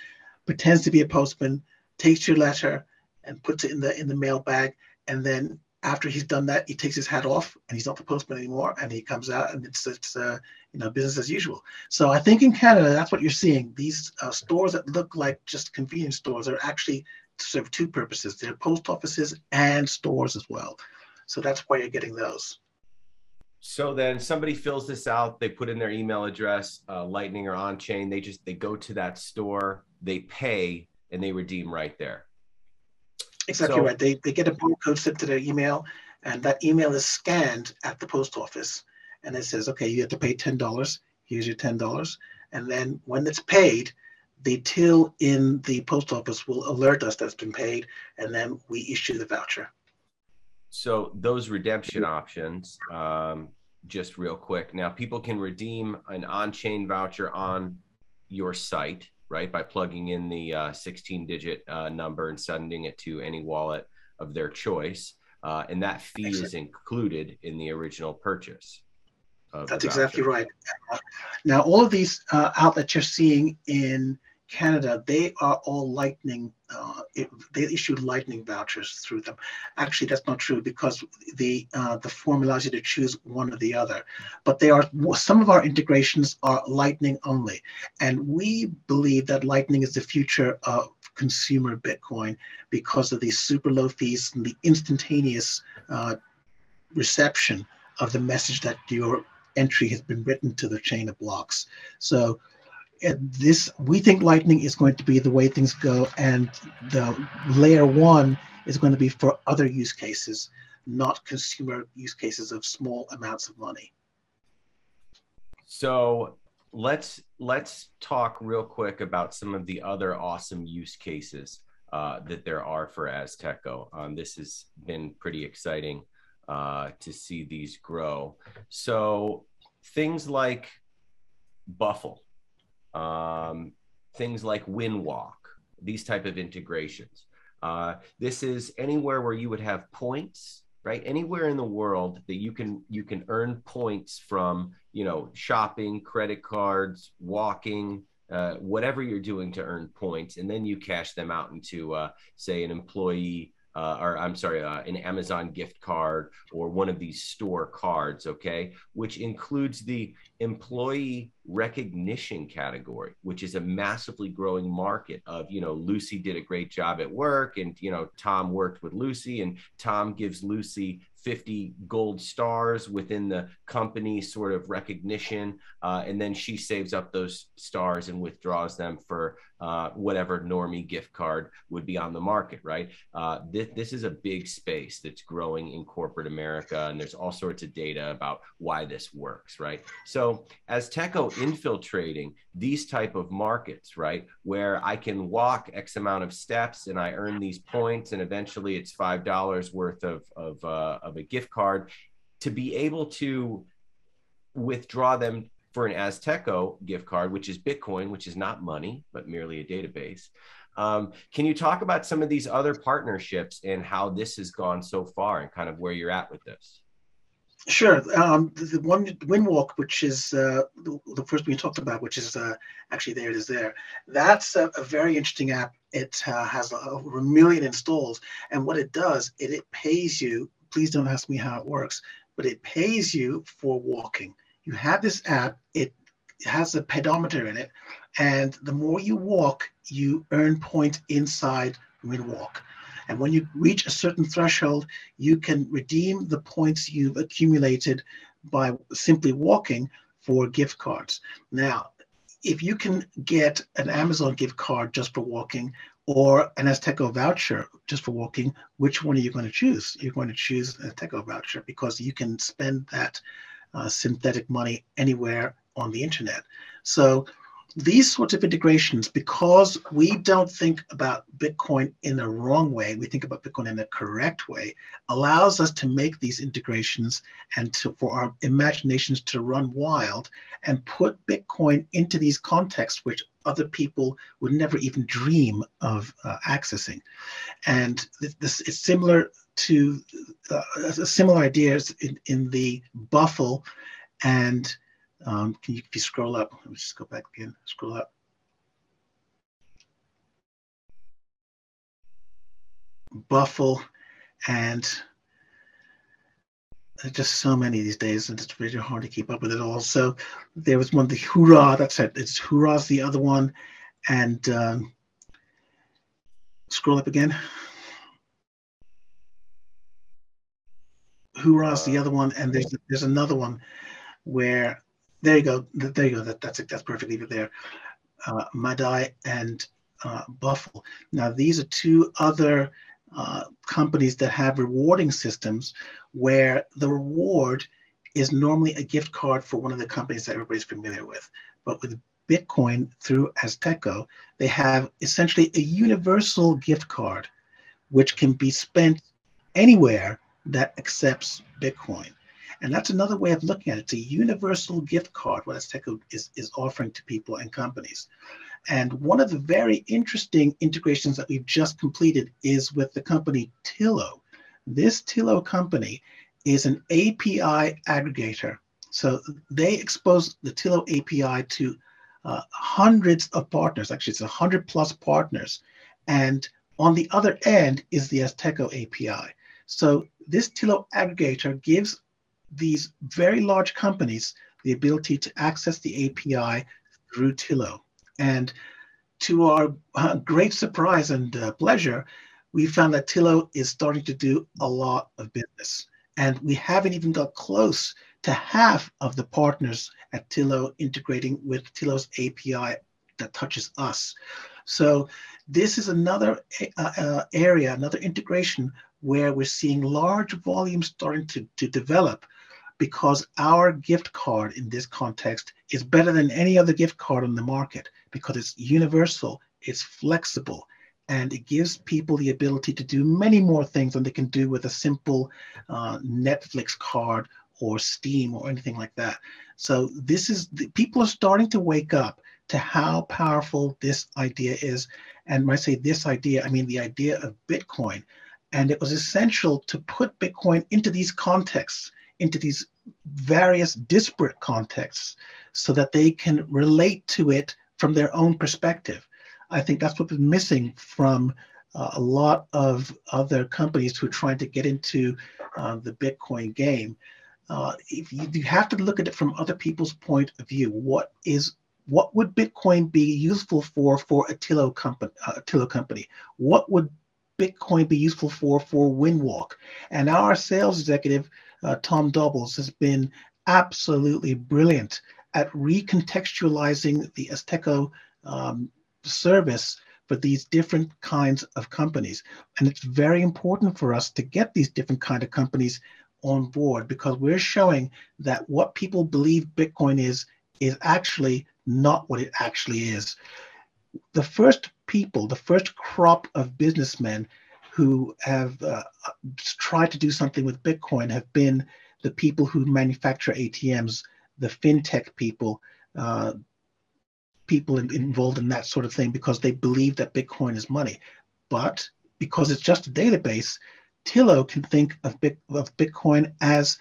pretends to be a postman, takes your letter, and puts it in the in the mail bag, and then after he's done that, he takes his hat off, and he's not the postman anymore, and he comes out, and it's it's uh, you know business as usual. So I think in Canada, that's what you're seeing. These uh, stores that look like just convenience stores are actually serve two purposes: they're post offices and stores as well. So that's why you're getting those. So then somebody fills this out, they put in their email address, uh, Lightning or on chain. They just they go to that store, they pay, and they redeem right there. Exactly so, right. They they get a barcode sent to their email, and that email is scanned at the post office. and it says, okay, you have to pay ten dollars. Here's your ten dollars. And then when it's paid, the till in the post office will alert us that's been paid, and then we issue the voucher. So those redemption options, um, just real quick. Now, people can redeem an on-chain voucher on your site, right, by plugging in the uh, sixteen-digit uh, number and sending it to any wallet of their choice. Uh, and that fee Excellent. is included in the original purchase. That's exactly right. Now, all of these uh, outlets you're seeing in Canada, they are all Lightning. Uh, it, they issue Lightning vouchers through them. Actually, that's not true, because the uh, the form allows you to choose one or the other. But they are some of our integrations are Lightning only, and we believe that Lightning is the future of consumer Bitcoin because of the super low fees and the instantaneous uh, reception of the message that your entry has been written to the chain of blocks. So. This, we think Lightning is going to be the way things go, and the layer one is going to be for other use cases, not consumer use cases of small amounts of money. So let's let's talk real quick about some of the other awesome use cases uh, that there are for Azteco. Um, this has been pretty exciting uh, to see these grow. So things like Buffle. Um, things like WinWalk, these type of integrations. Uh, this is anywhere where you would have points, right? Anywhere in the world that you can you can earn points from, you know, shopping, credit cards, walking, uh, whatever you're doing to earn points, and then you cash them out into, uh, say, an employee, uh, or I'm sorry, uh, an Amazon gift card or one of these store cards, okay, which includes the employee recognition category, which is a massively growing market of, you know, Lucy did a great job at work, and, you know, Tom worked with Lucy, and Tom gives Lucy fifty gold stars within the company sort of recognition. Uh, and then she saves up those stars and withdraws them for uh, whatever normie gift card would be on the market, right? Uh, this, this is a big space that's growing in corporate America, and there's all sorts of data about why this works, right? So Azteco infiltrating these type of markets, right? Where I can walk X amount of steps and I earn these points, and eventually it's five dollars worth of, of, uh, of a gift card to be able to withdraw them for an Azteco gift card, which is Bitcoin, which is not money, but merely a database. Um, can you talk about some of these other partnerships and how this has gone so far and kind of where you're at with this? Sure. Um, the, the one WinWalk, which is uh, the, the first we talked about, which is uh, actually there it is there. That's a, a very interesting app. It uh, has over a million installs. And what it does, it, it pays you, please don't ask me how it works, but it pays you for walking. You have this app, it has a pedometer in it, and the more you walk, you earn points inside WinWalk. And when you reach a certain threshold, you can redeem the points you've accumulated by simply walking for gift cards. Now, if you can get an Amazon gift card just for walking or an Azteco voucher just for walking, which one are you going to choose? You're going to choose an Azteco voucher because you can spend that uh, synthetic money anywhere on the internet. So these sorts of integrations, because we don't think about Bitcoin in the wrong way, we think about Bitcoin in the correct way, allows us to make these integrations and to, for our imaginations to run wild and put Bitcoin into these contexts which other people would never even dream of uh, accessing. And this is similar to uh, similar ideas in, in the Buffle and Um, can you, if you scroll up, let me just go back again, scroll up. Buffle, and there's just so many these days, and it's really hard to keep up with it all. So there was one, the Hoorah, that's it, it's Hoorah's the other one, and um, scroll up again. Hoorah's the other one, and there's there's another one where, there you go, there you go, that, that's it, that's perfectly there. Uh, Madai and uh, Buffle. Now, these are two other uh, companies that have rewarding systems where the reward is normally a gift card for one of the companies that everybody's familiar with. But with Bitcoin through Azteco, they have essentially a universal gift card, which can be spent anywhere that accepts Bitcoin. And that's another way of looking at it. It's a universal gift card, what Azteco is, is offering to people and companies. And one of the very interesting integrations that we've just completed is with the company Tillo. This Tillo company is an A P I aggregator. So they expose the Tillo A P I to uh, hundreds of partners. Actually, it's one hundred plus partners. And on the other end is the Azteco A P I. So this Tillo aggregator gives these very large companies the ability to access the A P I through Tillo. And to our uh, great surprise and uh, pleasure, we found that Tillo is starting to do a lot of business. And we haven't even got close to half of the partners at Tillo integrating with Tillo's A P I that touches us. So this is another uh, uh, area, another integration where we're seeing large volumes starting to, to develop, because our gift card in this context is better than any other gift card on the market, because it's universal, it's flexible, and it gives people the ability to do many more things than they can do with a simple uh, Netflix card or Steam or anything like that. So this is, the, people are starting to wake up to how powerful this idea is. And when I say this idea, I mean the idea of Bitcoin. And it was essential to put Bitcoin into these contexts, into these various disparate contexts, so that they can relate to it from their own perspective. I think that's what was missing from uh, a lot of other companies who are trying to get into uh, the Bitcoin game. Uh, if you, you have to look at it from other people's point of view. What is what would Bitcoin be useful for for a Tillo company? Uh, Tillo company. What would Bitcoin be useful for for WinWalk? And our sales executive, Uh, Tom Doubles, has been absolutely brilliant at recontextualizing the Azteco um, service for these different kinds of companies. And it's very important for us to get these different kind of companies on board, because we're showing that what people believe Bitcoin is, is actually not what it actually is. The first people, the first crop of businessmen who have uh, tried to do something with Bitcoin have been the people who manufacture A T Ms, the fintech people, uh, people in, involved in that sort of thing, because they believe that Bitcoin is money. But because it's just a database, Tillo can think of, Bit- of Bitcoin as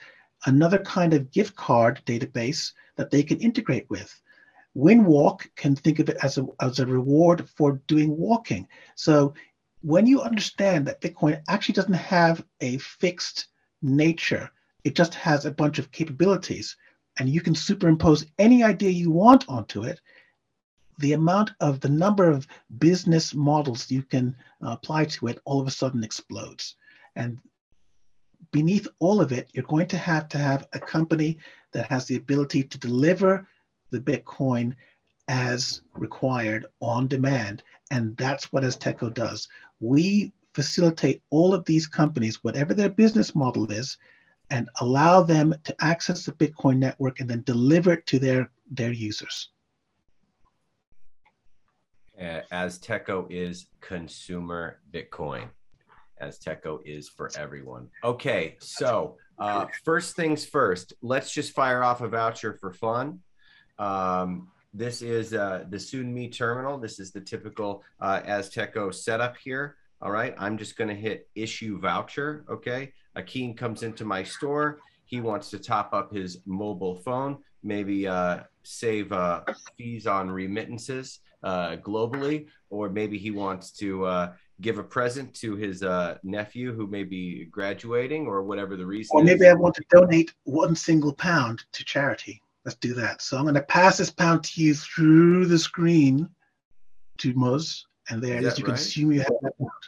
another kind of gift card database that they can integrate with. WinWalk can think of it as a, as a reward for doing walking. So when you understand that Bitcoin actually doesn't have a fixed nature, it just has a bunch of capabilities, and you can superimpose any idea you want onto it, the amount of the number of business models you can uh, apply to it all of a sudden explodes. And beneath all of it, you're going to have to have a company that has the ability to deliver the Bitcoin as required on demand. And that's what Azteco does. We facilitate all of these companies, whatever their business model is, and allow them to access the Bitcoin network and then deliver it to their, their users. Uh, Azteco is consumer Bitcoin. Azteco is for everyone. Okay, so uh, first things first, let's just fire off a voucher for fun. Um, This is uh, the Soon Me terminal. This is the typical uh, Azteco setup here. All right, I'm just gonna hit issue voucher, okay? Akin comes into my store. He wants to top up his mobile phone, maybe uh, save uh, fees on remittances uh, globally, or maybe he wants to uh, give a present to his uh, nephew who may be graduating or whatever the reason Or maybe is. I want to donate one single pound to charity. Let's do that. So I'm going to pass this pound to you through the screen to Moz, and there it is. You can assume you have that pound.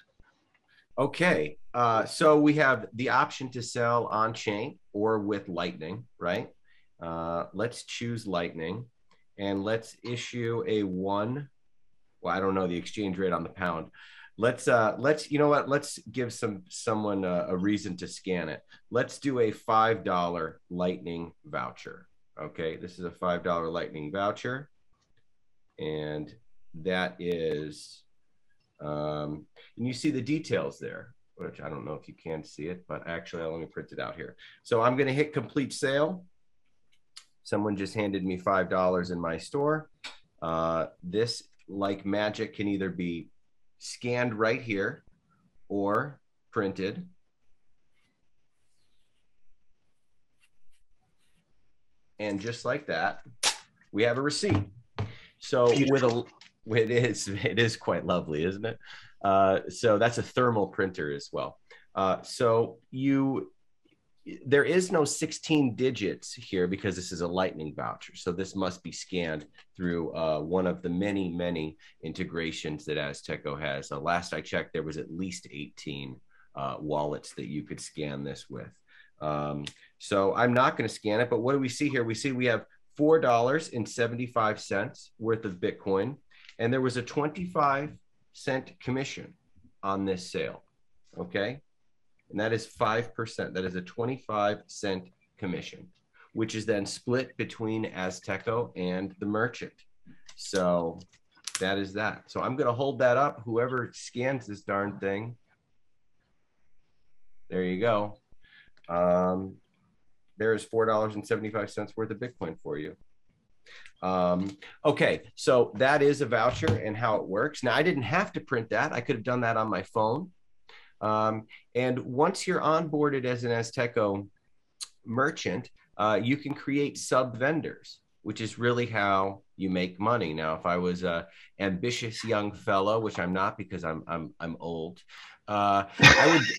Okay. Uh, so we have the option to sell on chain or with Lightning, right? Uh, let's choose Lightning, and let's issue a one. Well, I don't know the exchange rate on the pound. Let's uh, let's you know what? Let's give some someone a, a reason to scan it. Let's do a five dollar Lightning voucher. Okay, this is a five dollar Lightning voucher, and that is, um, and you see the details there, which I don't know if you can see it, but actually let me print it out here. So I'm going to hit complete sale. Someone just handed me five dollars in my store. Uh, this, like magic, can either be scanned right here or printed. And just like that, we have a receipt. So with a, it is, it is quite lovely, isn't it? Uh, so that's a thermal printer as well. Uh, so you, there is no sixteen digits here because this is a Lightning voucher. So this must be scanned through uh, one of the many, many integrations that Azteco has. Uh, last I checked, there was at least eighteen uh, wallets that you could scan this with. Um, so I'm not going to scan it, but what do we see here? We see we have four dollars and seventy-five cents worth of Bitcoin, and there was a twenty-five cent commission on this sale, okay? And that is five percent. That is a twenty-five cent commission, which is then split between Azteco and the merchant. So that is that. So I'm going to hold that up. Whoever scans this darn thing, there you go. Um, there is four dollars and seventy-five cents worth of Bitcoin for you. Um, okay, so that is a voucher and how it works. Now, I didn't have to print that. I could have done that on my phone. Um, and once you're onboarded as an Azteco merchant, uh, you can create sub vendors, which is really how you make money. Now, if I was a ambitious young fellow, which I'm not because I'm I'm I'm old, uh, I would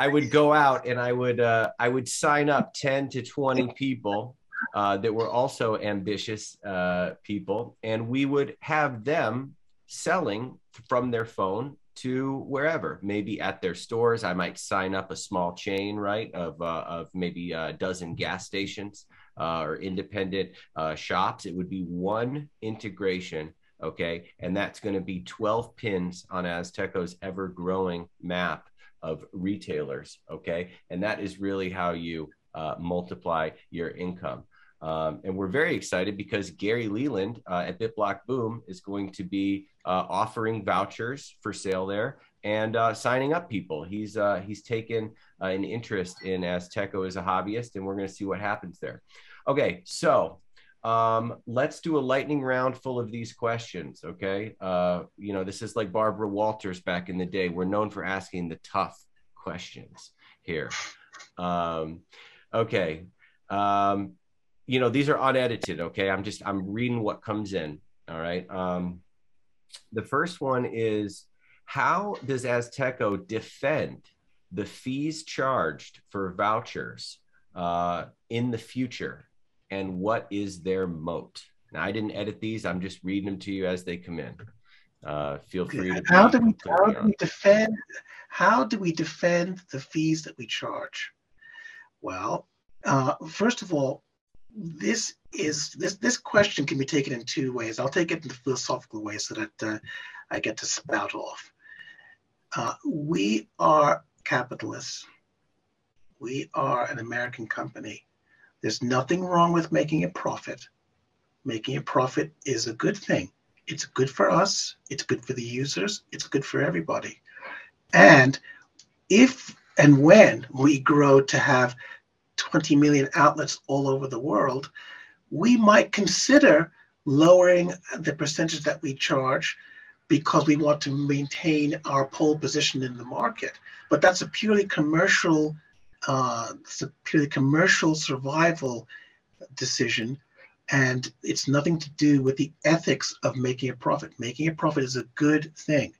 I would go out and I would uh, I would sign up ten to twenty people uh, that were also ambitious uh, people, and we would have them selling from their phone to wherever, maybe at their stores. I might sign up a small chain, right, of, uh, of maybe a dozen gas stations uh, or independent uh, shops. It would be one integration, okay? And that's gonna be twelve pins on Azteco's ever-growing map of retailers, okay? And that is really how you uh, multiply your income. Um, and we're very excited because Gary Leland uh, at BitBlock Boom is going to be uh, offering vouchers for sale there and uh, signing up people. He's uh, he's taken uh, an interest in Azteco as a hobbyist, and we're going to see what happens there. Okay, so um, let's do a lightning round full of these questions. Okay, uh, you know, this is like Barbara Walters back in the day. We're known for asking the tough questions here. Um, okay. Um, You know, these are unedited, okay? I'm just, I'm reading what comes in, all right? Um, the first one is, how does Azteco defend the fees charged for vouchers uh, in the future? And what is their moat? Now, I didn't edit these. I'm just reading them to you as they come in. Uh, feel free to- How do we, how do we defend, how do we defend the fees that we charge? Well, uh, first of all, This is this this question can be taken in two ways. I'll take it in the philosophical way so that uh, I get to spout off. Uh, we are capitalists. We are an American company. There's nothing wrong with making a profit. Making a profit is a good thing. It's good for us. It's good for the users. It's good for everybody. And if and when we grow to have twenty million outlets all over the world, we might consider lowering the percentage that we charge because we want to maintain our pole position in the market. But that's a purely commercial, uh, it's a purely commercial survival decision, and it's nothing to do with the ethics of making a profit. Making a profit is a good thing.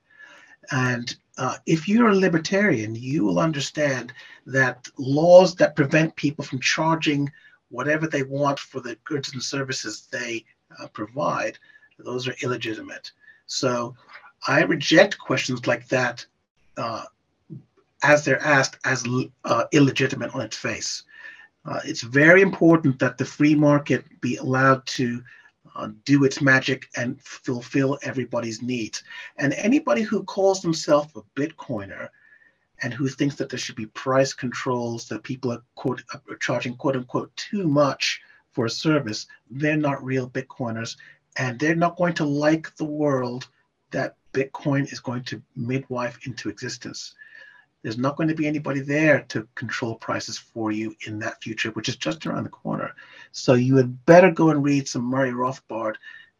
And uh, if you're a libertarian, you will understand that laws that prevent people from charging whatever they want for the goods and services they uh, provide, those are illegitimate. So I reject questions like that uh, as they're asked as uh, illegitimate on its face. Uh, it's very important that the free market be allowed to uh, do its magic and fulfill everybody's needs. And anybody who calls themselves a Bitcoiner and who thinks that there should be price controls, that people are, quote, are charging, quote unquote, too much for a service, they're not real Bitcoiners, and they're not going to like the world that Bitcoin is going to midwife into existence. There's not going to be anybody there to control prices for you in that future, which is just around the corner. So you had better go and read some Murray Rothbard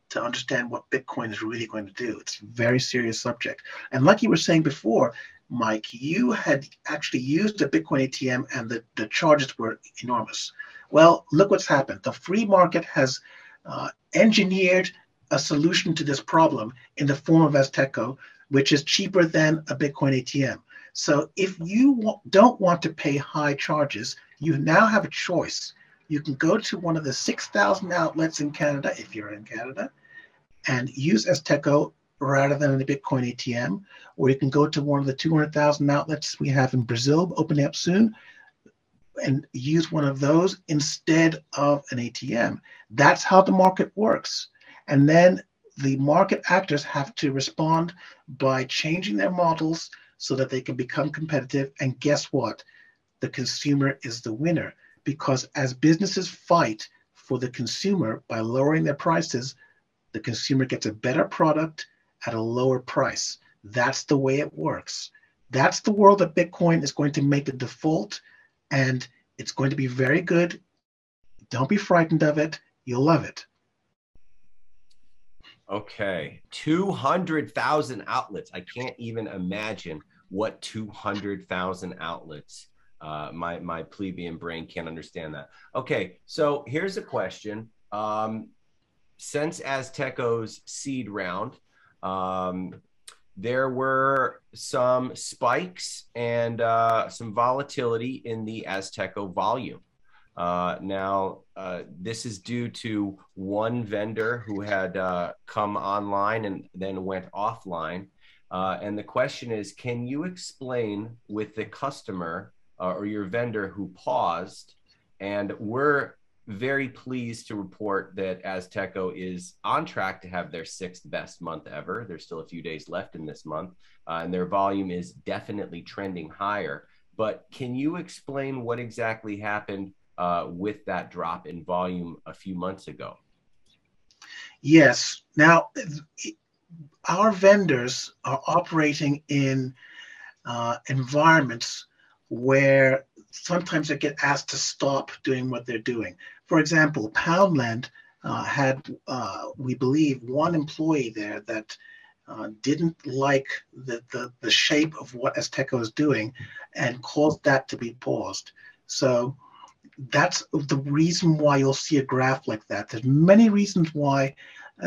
to understand what Bitcoin is really going to do. It's a very serious subject. And like you were saying before, Mike, you had actually used a Bitcoin A T M and the, the charges were enormous. Well, look what's happened. The free market has uh, engineered a solution to this problem in the form of Azteco, which is cheaper than a Bitcoin A T M. So if you w- don't want to pay high charges, you now have a choice. You can go to one of the six thousand outlets in Canada, if you're in Canada, and use Azteco rather than the Bitcoin A T M, or you can go to one of the two hundred thousand outlets we have in Brazil opening up soon and use one of those instead of an A T M. That's how the market works. And then the market actors have to respond by changing their models so that they can become competitive. And guess what? The consumer is the winner, because as businesses fight for the consumer by lowering their prices, the consumer gets a better product at a lower price. That's the way it works. That's the world that Bitcoin is going to make a default, and it's going to be very good. Don't be frightened of it. You'll love it. Okay, two hundred thousand outlets. I can't even imagine what two hundred thousand outlets. Uh, my my plebeian brain can't understand that. Okay, so here's a question. Um, since Azteco's seed round, um, there were some spikes and uh, some volatility in the Azteco volume. Uh, now, uh, this is due to one vendor who had uh, come online and then went offline. Uh, and the question is, can you explain with the customer uh, or your vendor who paused? And we're very pleased to report that Azteco is on track to have their sixth best month ever. There's still a few days left in this month, uh, and their volume is definitely trending higher. But can you explain what exactly happened Uh, with that drop in volume a few months ago? Yes. Now, our vendors are operating in uh, environments where sometimes they get asked to stop doing what they're doing. For example, Poundland uh, had, uh, we believe, one employee there that Uh, didn't like the, the, the shape of what Azteco is doing and caused that to be paused. So that's the reason why you'll see a graph like that. There's many reasons why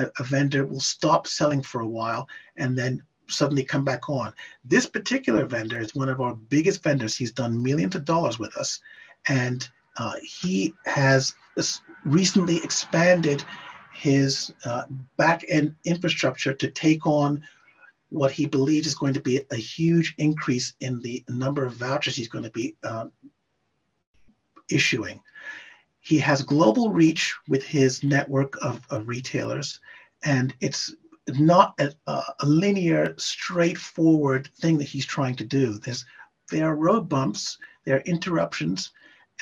a, a vendor will stop selling for a while and then suddenly come back on. This particular vendor is one of our biggest vendors. He's done millions of dollars with us, and uh, he has recently expanded his uh, back-end infrastructure to take on what he believes is going to be a huge increase in the number of vouchers he's going to be uh, issuing. He has global reach with his network of, of retailers, and it's not a, a linear, straightforward thing that he's trying to do. There's, there are road bumps, there are interruptions,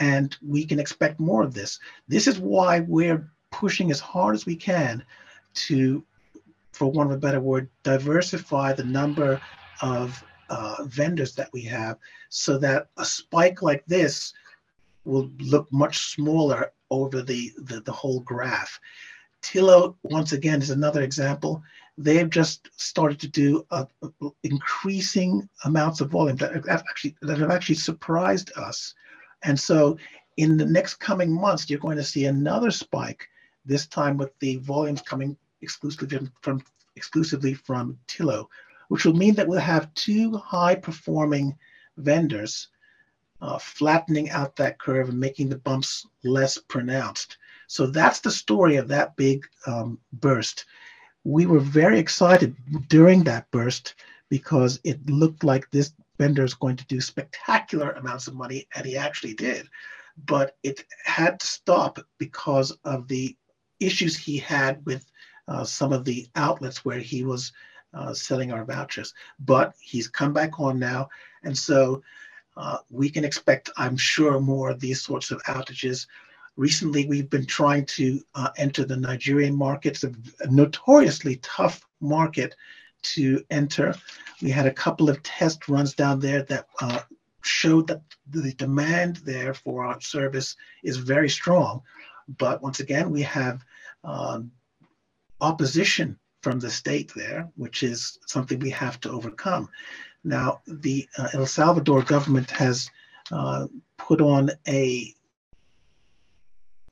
and we can expect more of this. This is why we're pushing as hard as we can to, for want of a better word, diversify the number of uh, vendors that we have, so that a spike like this will look much smaller over the, the, the whole graph. Tillo, once again, is another example. They've just started to do uh, increasing amounts of volume that have, actually, that have actually surprised us. And so in the next coming months, you're going to see another spike, this time with the volumes coming exclusively from, from, exclusively from Tillo, which will mean that we'll have two high-performing vendors Uh, flattening out that curve and making the bumps less pronounced. So that's the story of that big um, burst. We were very excited during that burst because it looked like this vendor is going to do spectacular amounts of money, and he actually did. But it had to stop because of the issues he had with uh, some of the outlets where he was uh, selling our vouchers. But he's come back on now, and so uh, we can expect, I'm sure, more of these sorts of outages. Recently, we've been trying to uh, enter the Nigerian market. It's a notoriously tough market to enter. We had a couple of test runs down there that uh, showed that the demand there for our service is very strong. But once again, we have um, opposition from the state there, which is something we have to overcome. Now, the uh, El Salvador government has uh, put on a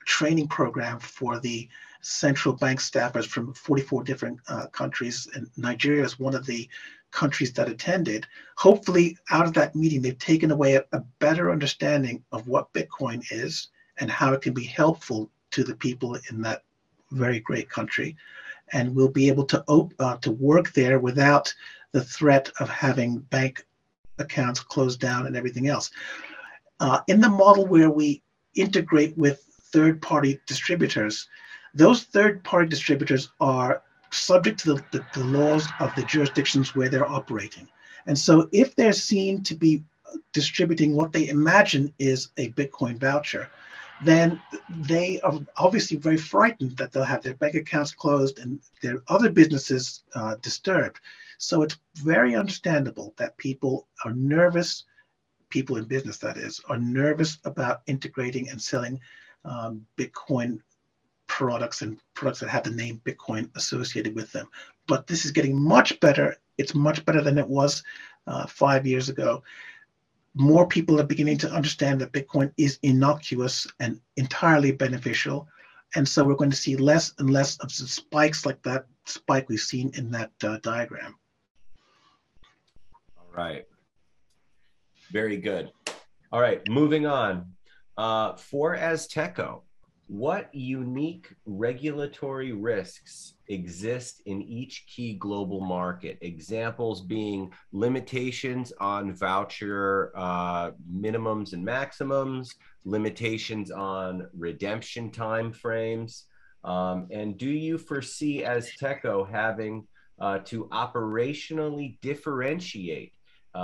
training program for the central bank staffers from forty-four different uh, countries, and Nigeria is one of the countries that attended. Hopefully, out of that meeting, they've taken away a, a better understanding of what Bitcoin is and how it can be helpful to the people in that very great country, and we'll be able to op- uh, to work there without the threat of having bank accounts closed down and everything else. Uh, in the model where we integrate with third-party distributors, those third-party distributors are subject to the, the, the laws of the jurisdictions where they're operating. And so if they're seen to be distributing what they imagine is a Bitcoin voucher, then they are obviously very frightened that they'll have their bank accounts closed and their other businesses uh, disturbed. So it's very understandable that people are nervous, people in business that is, are nervous about integrating and selling Um, Bitcoin products and products that have the name Bitcoin associated with them. But this is getting much better. It's much better than it was uh, five years ago. More people are beginning to understand that Bitcoin is innocuous and entirely beneficial. And so we're going to see less and less of the spikes like that spike we've seen in that uh, diagram. All right. Very good. All right, moving on. Uh, for Azteco, what unique regulatory risks exist in each key global market? Examples being limitations on voucher uh, minimums and maximums, limitations on redemption timeframes, um, and do you foresee Azteco having uh, to operationally differentiate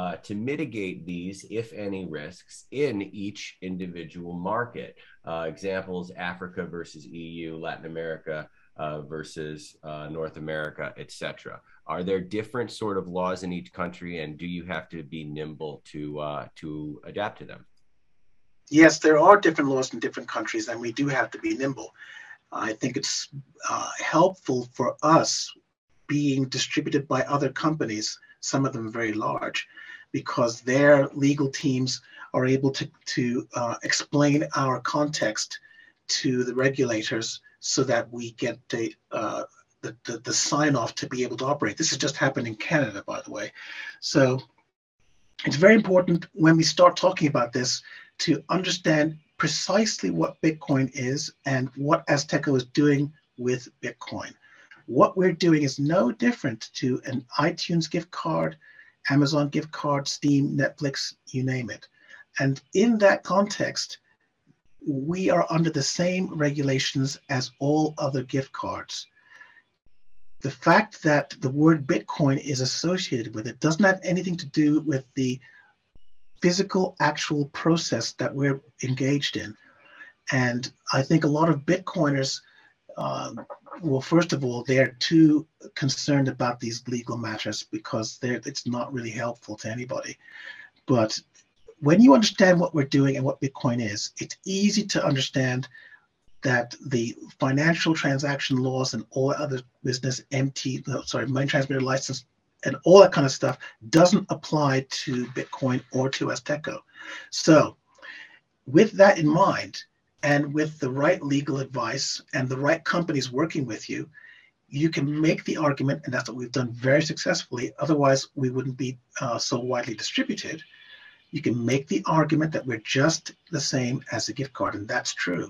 Uh, to mitigate these, if any, risks in each individual market? Uh, examples, Africa versus E U, Latin America uh, versus uh, North America, et cetera. Are there different sort of laws in each country, and do you have to be nimble to, uh, to adapt to them? Yes, there are different laws in different countries, and we do have to be nimble. I think it's uh, helpful for us being distributed by other companies, some of them very large, because their legal teams are able to, to uh, explain our context to the regulators so that we get the, uh, the, the, the sign-off to be able to operate. This has just happened in Canada, by the way. So it's very important when we start talking about this to understand precisely what Bitcoin is and what Azteco is doing with Bitcoin. What we're doing is no different to an iTunes gift card, Amazon gift card, Steam, Netflix, you name it. And in that context, we are under the same regulations as all other gift cards. The fact that the word Bitcoin is associated with it doesn't have anything to do with the physical, actual process that we're engaged in. And I think a lot of Bitcoiners Um, well, first of all, they're too concerned about these legal matters because it's not really helpful to anybody. But when you understand what we're doing and what Bitcoin is, it's easy to understand that the financial transaction laws and all other business, M T, sorry, money transmitter license, and all that kind of stuff doesn't apply to Bitcoin or to Azteco. So with that in mind, and with the right legal advice and the right companies working with you, you can make the argument, and that's what we've done very successfully, otherwise we wouldn't be uh, so widely distributed. You can make the argument that we're just the same as a gift card, and that's true.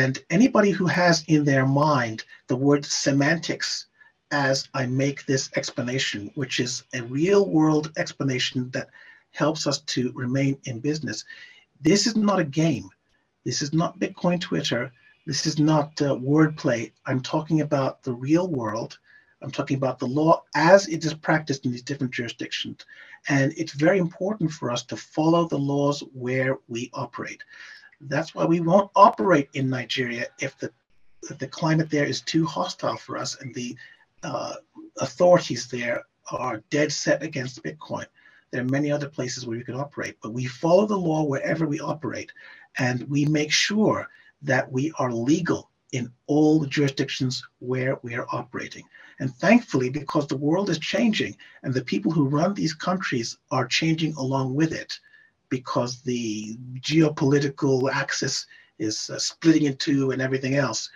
And anybody who has in their mind the word semantics as I make this explanation, which is a real-world explanation that helps us to remain in business, this is not a game. This is not Bitcoin Twitter. This is not uh, wordplay. I'm talking about the real world. I'm talking about the law as it is practiced in these different jurisdictions. And it's very important for us to follow the laws where we operate. That's why we won't operate in Nigeria if the, if the climate there is too hostile for us and the uh, authorities there are dead set against Bitcoin. There are many other places where we could operate, but we follow the law wherever we operate, and we make sure that we are legal in all the jurisdictions where we are operating. And thankfully, because the world is changing and the people who run these countries are changing along with it, because the geopolitical axis is uh, splitting in two and everything else,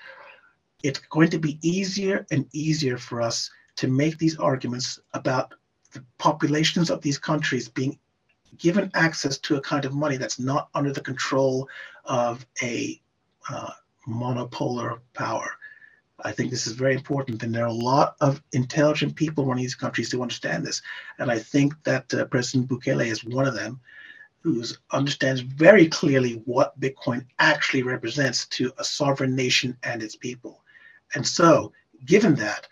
it's going to be easier and easier for us to make these arguments about the populations of these countries being given access to a kind of money that's not under the control of a uh, monopolar power. I think this is very important, and there are a lot of intelligent people running these countries who understand this. And I think that uh, President Bukele is one of them, who understands very clearly what Bitcoin actually represents to a sovereign nation and its people. And so, given that,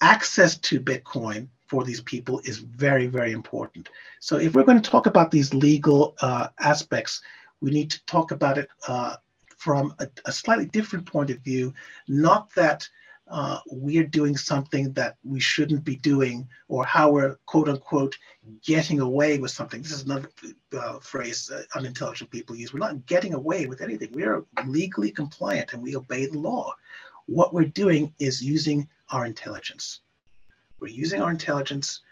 access to Bitcoin for these people is very, very important. So if we're going to talk about these legal uh, aspects, we need to talk about it uh, from a, a slightly different point of view, not that uh, we're doing something that we shouldn't be doing, or how we're, quote unquote, getting away with something. This is another uh, phrase uh, unintelligent people use. We're not getting away with anything. We are legally compliant and we obey the law. What we're doing is using our intelligence. We're using our intelligence.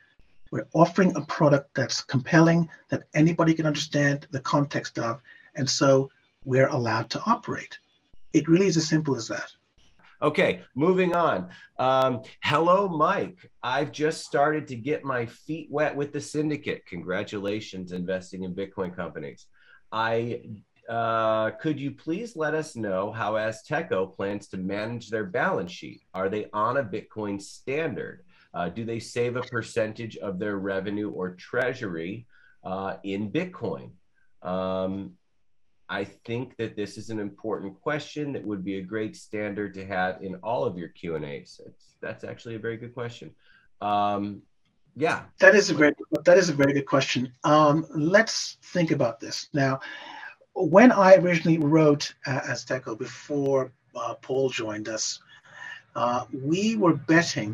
We're offering a product that's compelling, that anybody can understand the context of, and so we're allowed to operate. It really is as simple as that. Okay, moving on. Um, hello, Mike. I've just started to get my feet wet with the syndicate. Congratulations, investing in Bitcoin companies. I uh, could you please let us know how Azteco plans to manage their balance sheet? Are they on a Bitcoin standard? Uh, do they save a percentage of their revenue or treasury uh, in Bitcoin? Um, I think that this is an important question that would be a great standard to have in all of your Q and A's. It's, that's actually a very good question. Um, yeah. That is a very, that is a very good question. Um, let's think about this. Now, when I originally wrote uh, Azteco before uh, Paul joined us, Uh, we were betting,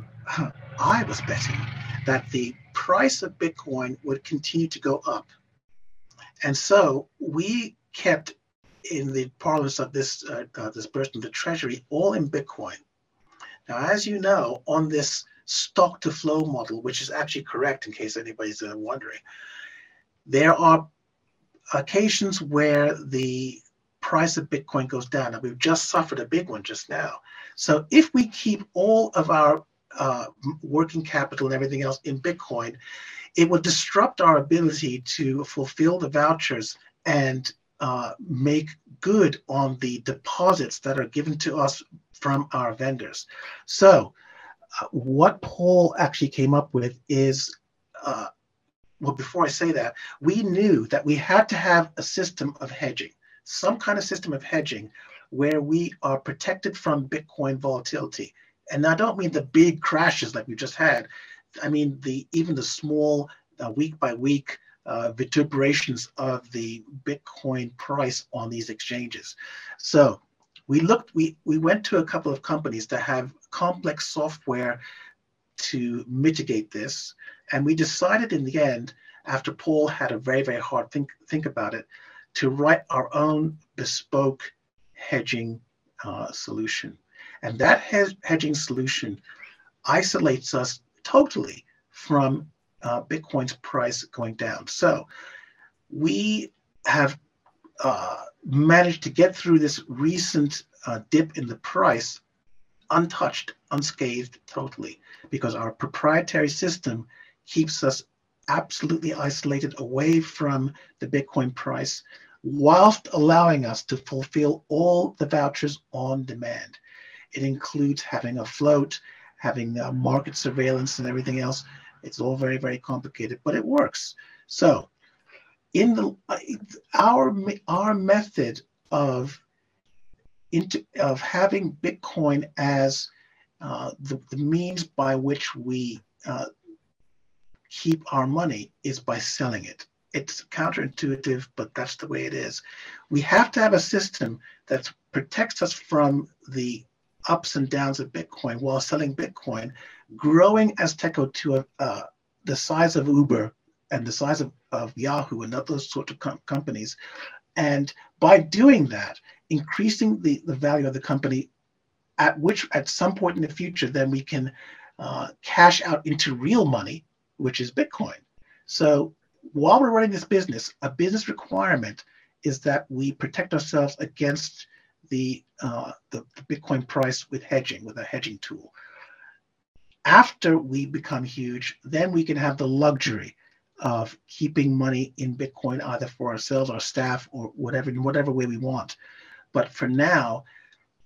I was betting, that the price of Bitcoin would continue to go up. And so we kept, in the parlance of this uh, uh, this person, the treasury, all in Bitcoin. Now, as you know, on this stock to flow model, which is actually correct in case anybody's uh, wondering, there are occasions where the price of Bitcoin goes down, and we've just suffered a big one just now. So if we keep all of our uh, working capital and everything else in Bitcoin, it will disrupt our ability to fulfill the vouchers and uh, make good on the deposits that are given to us from our vendors. So uh, what Paul actually came up with is uh, well, before I say that, we knew that we had to have a system of hedging. Some kind of system of hedging where we are protected from Bitcoin volatility. And I don't mean the big crashes like we just had. I mean the even the small uh, week by week uh, vituperations of the Bitcoin price on these exchanges. So we looked, we, we went to a couple of companies that have complex software to mitigate this. And we decided in the end, after Paul had a very, very hard think, think about it, to write our own bespoke hedging uh, solution. And that he- hedging solution isolates us totally from uh, Bitcoin's price going down. So we have uh, managed to get through this recent uh, dip in the price untouched, unscathed totally, because our proprietary system keeps us absolutely isolated away from the Bitcoin price, whilst allowing us to fulfill all the vouchers on demand. It includes having a float, having a market surveillance and everything else. It's all very, very complicated, but it works. So in the our, our method of into, of having Bitcoin as uh, the, the means by which we uh, keep our money is by selling it. It's counterintuitive, but that's the way it is. We have to have a system that protects us from the ups and downs of Bitcoin while selling Bitcoin, growing Azteco to a, uh, the size of Uber and the size of, of Yahoo and those sorts of com- companies. And by doing that, increasing the, the value of the company, at which at some point in the future, then we can uh, cash out into real money, which is Bitcoin. So while we're running this business, a business requirement is that we protect ourselves against the, uh, the, the Bitcoin price with hedging, with a hedging tool. After we become huge, then we can have the luxury of keeping money in Bitcoin, either for ourselves, our staff, or whatever, in whatever way we want. But for now,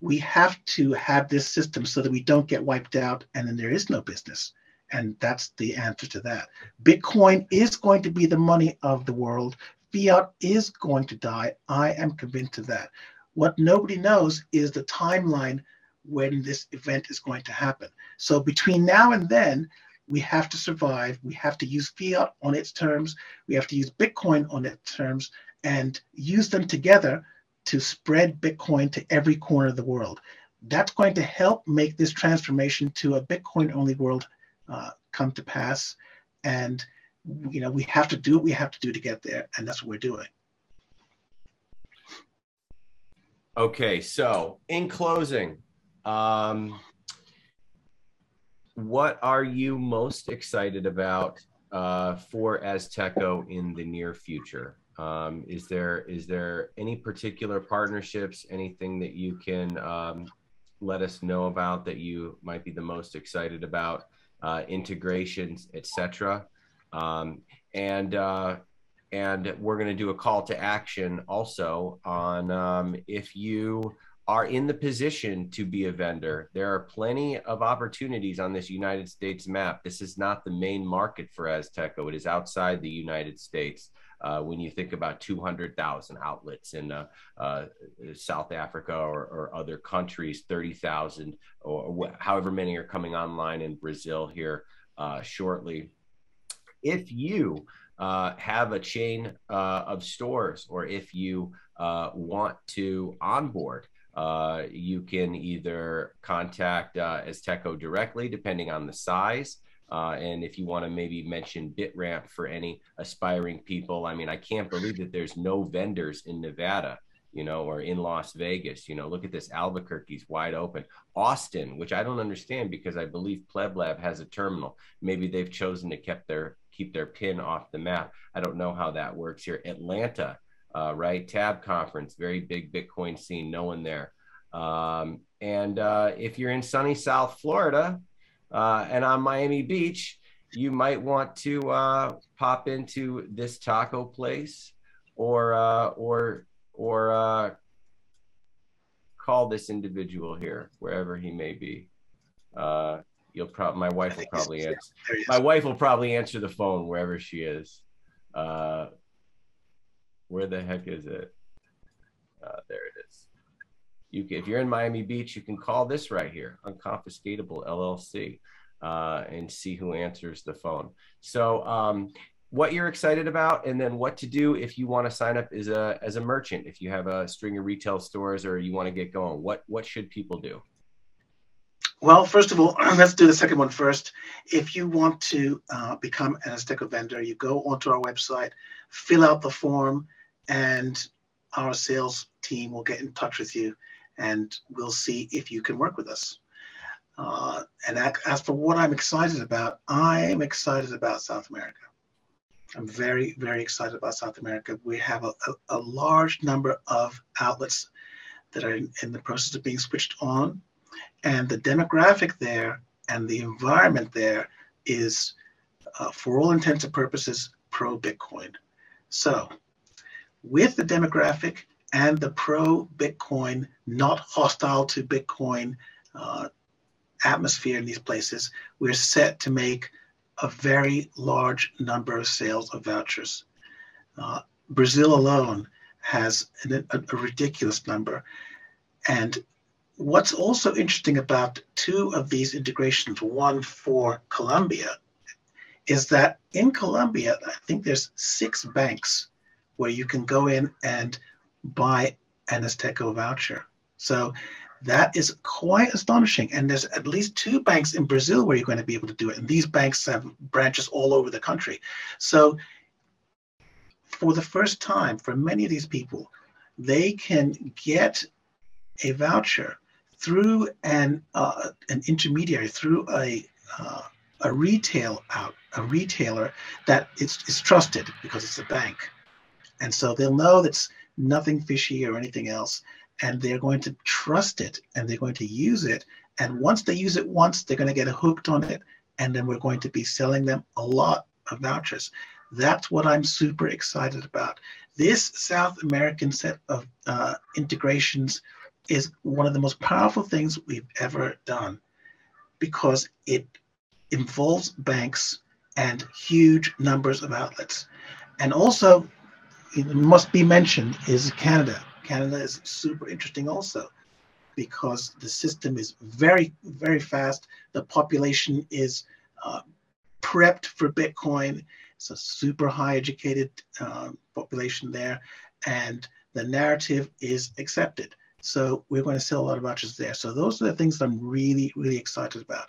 we have to have this system so that we don't get wiped out and then there is no business. And that's the answer to that. Bitcoin is going to be the money of the world. Fiat is going to die. I am convinced of that. What nobody knows is the timeline when this event is going to happen. So between now and then, we have to survive. We have to use fiat on its terms. We have to use Bitcoin on its terms and use them together to spread Bitcoin to every corner of the world. That's going to help make this transformation to a Bitcoin-only world uh, come to pass. And, you know, we have to do what we have to do to get there. And that's what we're doing. Okay, so in closing, um, what are you most excited about uh, for Azteco in the near future? Um, is there is there any particular partnerships, anything that you can um, let us know about that you might be the most excited about, uh, integrations, et cetera? Um, and uh, and we're going to do a call to action also on um, if you are in the position to be a vendor. There are plenty of opportunities on this United States map. This is not the main market for Azteco. It is outside the United States. Uh, when you think about two hundred thousand outlets in uh, uh, South Africa or, or other countries, thirty thousand or wh- however many are coming online in Brazil here uh, shortly. If you uh, have a chain uh, of stores, or if you uh, want to onboard, Uh, you can either contact uh, Azteco directly, depending on the size. Uh, and if you want to maybe mention BitRamp for any aspiring people, I mean, I can't believe that there's no vendors in Nevada, you know, or in Las Vegas. You know, look at this, Albuquerque's wide open. Austin, which I don't understand because I believe PlebLab has a terminal. Maybe they've chosen to keep their, keep their pin off the map. I don't know how that works here. Atlanta. Uh, right, Tab Conference, very big Bitcoin scene, no one there. Um, and uh, if you're in sunny South Florida uh, and on Miami Beach, you might want to uh, pop into this taco place, or uh, or or uh, call this individual here, wherever he may be. Uh, you'll probably my wife will probably answer. My wife will probably answer the phone wherever she is. Uh, Where the heck is it? Uh, there it is. You can, if you're in Miami Beach, you can call this right here, Unconfiscatable L L C, uh, and see who answers the phone. So um, what you're excited about, and then what to do if you want to sign up as a, as a merchant, if you have a string of retail stores or you want to get going, what, what should people do? Well, first of all, let's do the second one first. If you want to uh, become an Azteco vendor, you go onto our website, fill out the form, and our sales team will get in touch with you, and we'll see if you can work with us. Uh, and as for what I'm excited about, I am excited about South America. I'm very, very excited about South America. We have a, a, a large number of outlets that are in, in the process of being switched on. And the demographic there and the environment there is, uh, for all intents and purposes, pro-Bitcoin. So with the demographic and the pro-Bitcoin, not hostile to Bitcoin uh, atmosphere in these places, we're set to make a very large number of sales of vouchers. Uh, Brazil alone has an, a, a ridiculous number. And what's also interesting about two of these integrations, one for Colombia, is that in Colombia, I think there's six banks where you can go in and buy an Azteco voucher. So that is quite astonishing. And there's at least two banks in Brazil where you're going to be able to do it. And these banks have branches all over the country. So for the first time, for many of these people, they can get a voucher through an uh, an intermediary, through a uh, a retail out a retailer that is, is trusted because it's a bank, and so they'll know that's nothing fishy or anything else, and they're going to trust it and they're going to use it. And once they use it once, they're going to get hooked on it, and then we're going to be selling them a lot of vouchers. That's what I'm super excited about. This South American set of uh, integrations is one of the most powerful things we've ever done, because it involves banks and huge numbers of outlets. And also, it must be mentioned, is Canada. Canada is super interesting also, because the system is very, very fast. The population is uh, prepped for Bitcoin. It's a super high educated uh, population there, and the narrative is accepted. So we're going to sell a lot of vouchers there. So those are the things that I'm really, really excited about.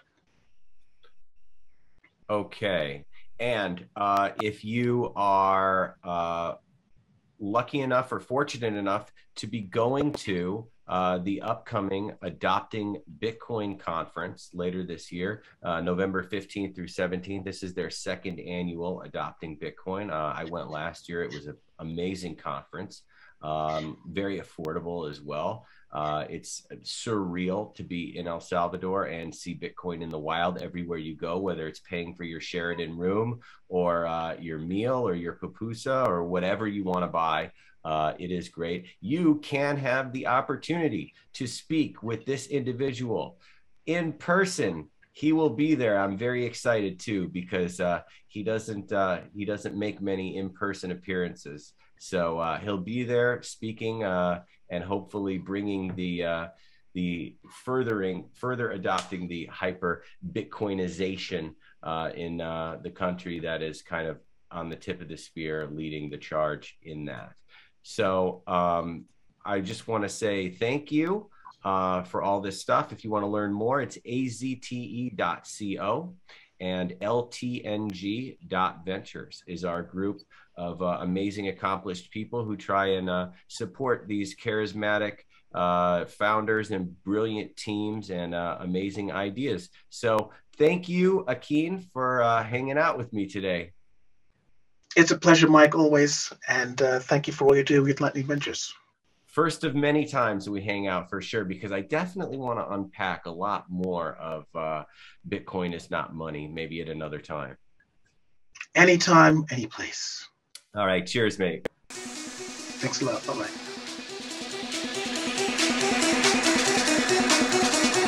Okay. And uh, if you are uh, lucky enough or fortunate enough to be going to uh, the upcoming Adopting Bitcoin conference later this year, uh, November fifteenth through seventeenth, this is their second annual Adopting Bitcoin. Uh, I went last year. It was an amazing conference. Um, very affordable as well. Uh, it's surreal to be in El Salvador and see Bitcoin in the wild everywhere you go, whether it's paying for your Sheraton room or uh, your meal or your pupusa or whatever you want to buy. Uh, it is great. You can have the opportunity to speak with this individual in person. He will be there. I'm very excited too, because uh, he doesn't uh, he doesn't make many in-person appearances. So uh, he'll be there speaking uh, and hopefully bringing the uh, the furthering further adopting the hyper Bitcoinization uh, in uh, the country that is kind of on the tip of the spear, leading the charge in that. So um, I just want to say thank you uh, for all this stuff. If you want to learn more, it's azte dot co. And L T N G dot ventures is our group of uh, amazing, accomplished people who try and uh, support these charismatic uh, founders and brilliant teams and uh, amazing ideas. So thank you, Akin, for uh, hanging out with me today. It's a pleasure, Mike, always. And uh, thank you for all you do with Lightning Ventures. First of many times we hang out for sure, because I definitely want to unpack a lot more of uh, Bitcoin is not money, maybe at another time. Anytime, any place. All right. Cheers, mate. Thanks a lot. Bye-bye.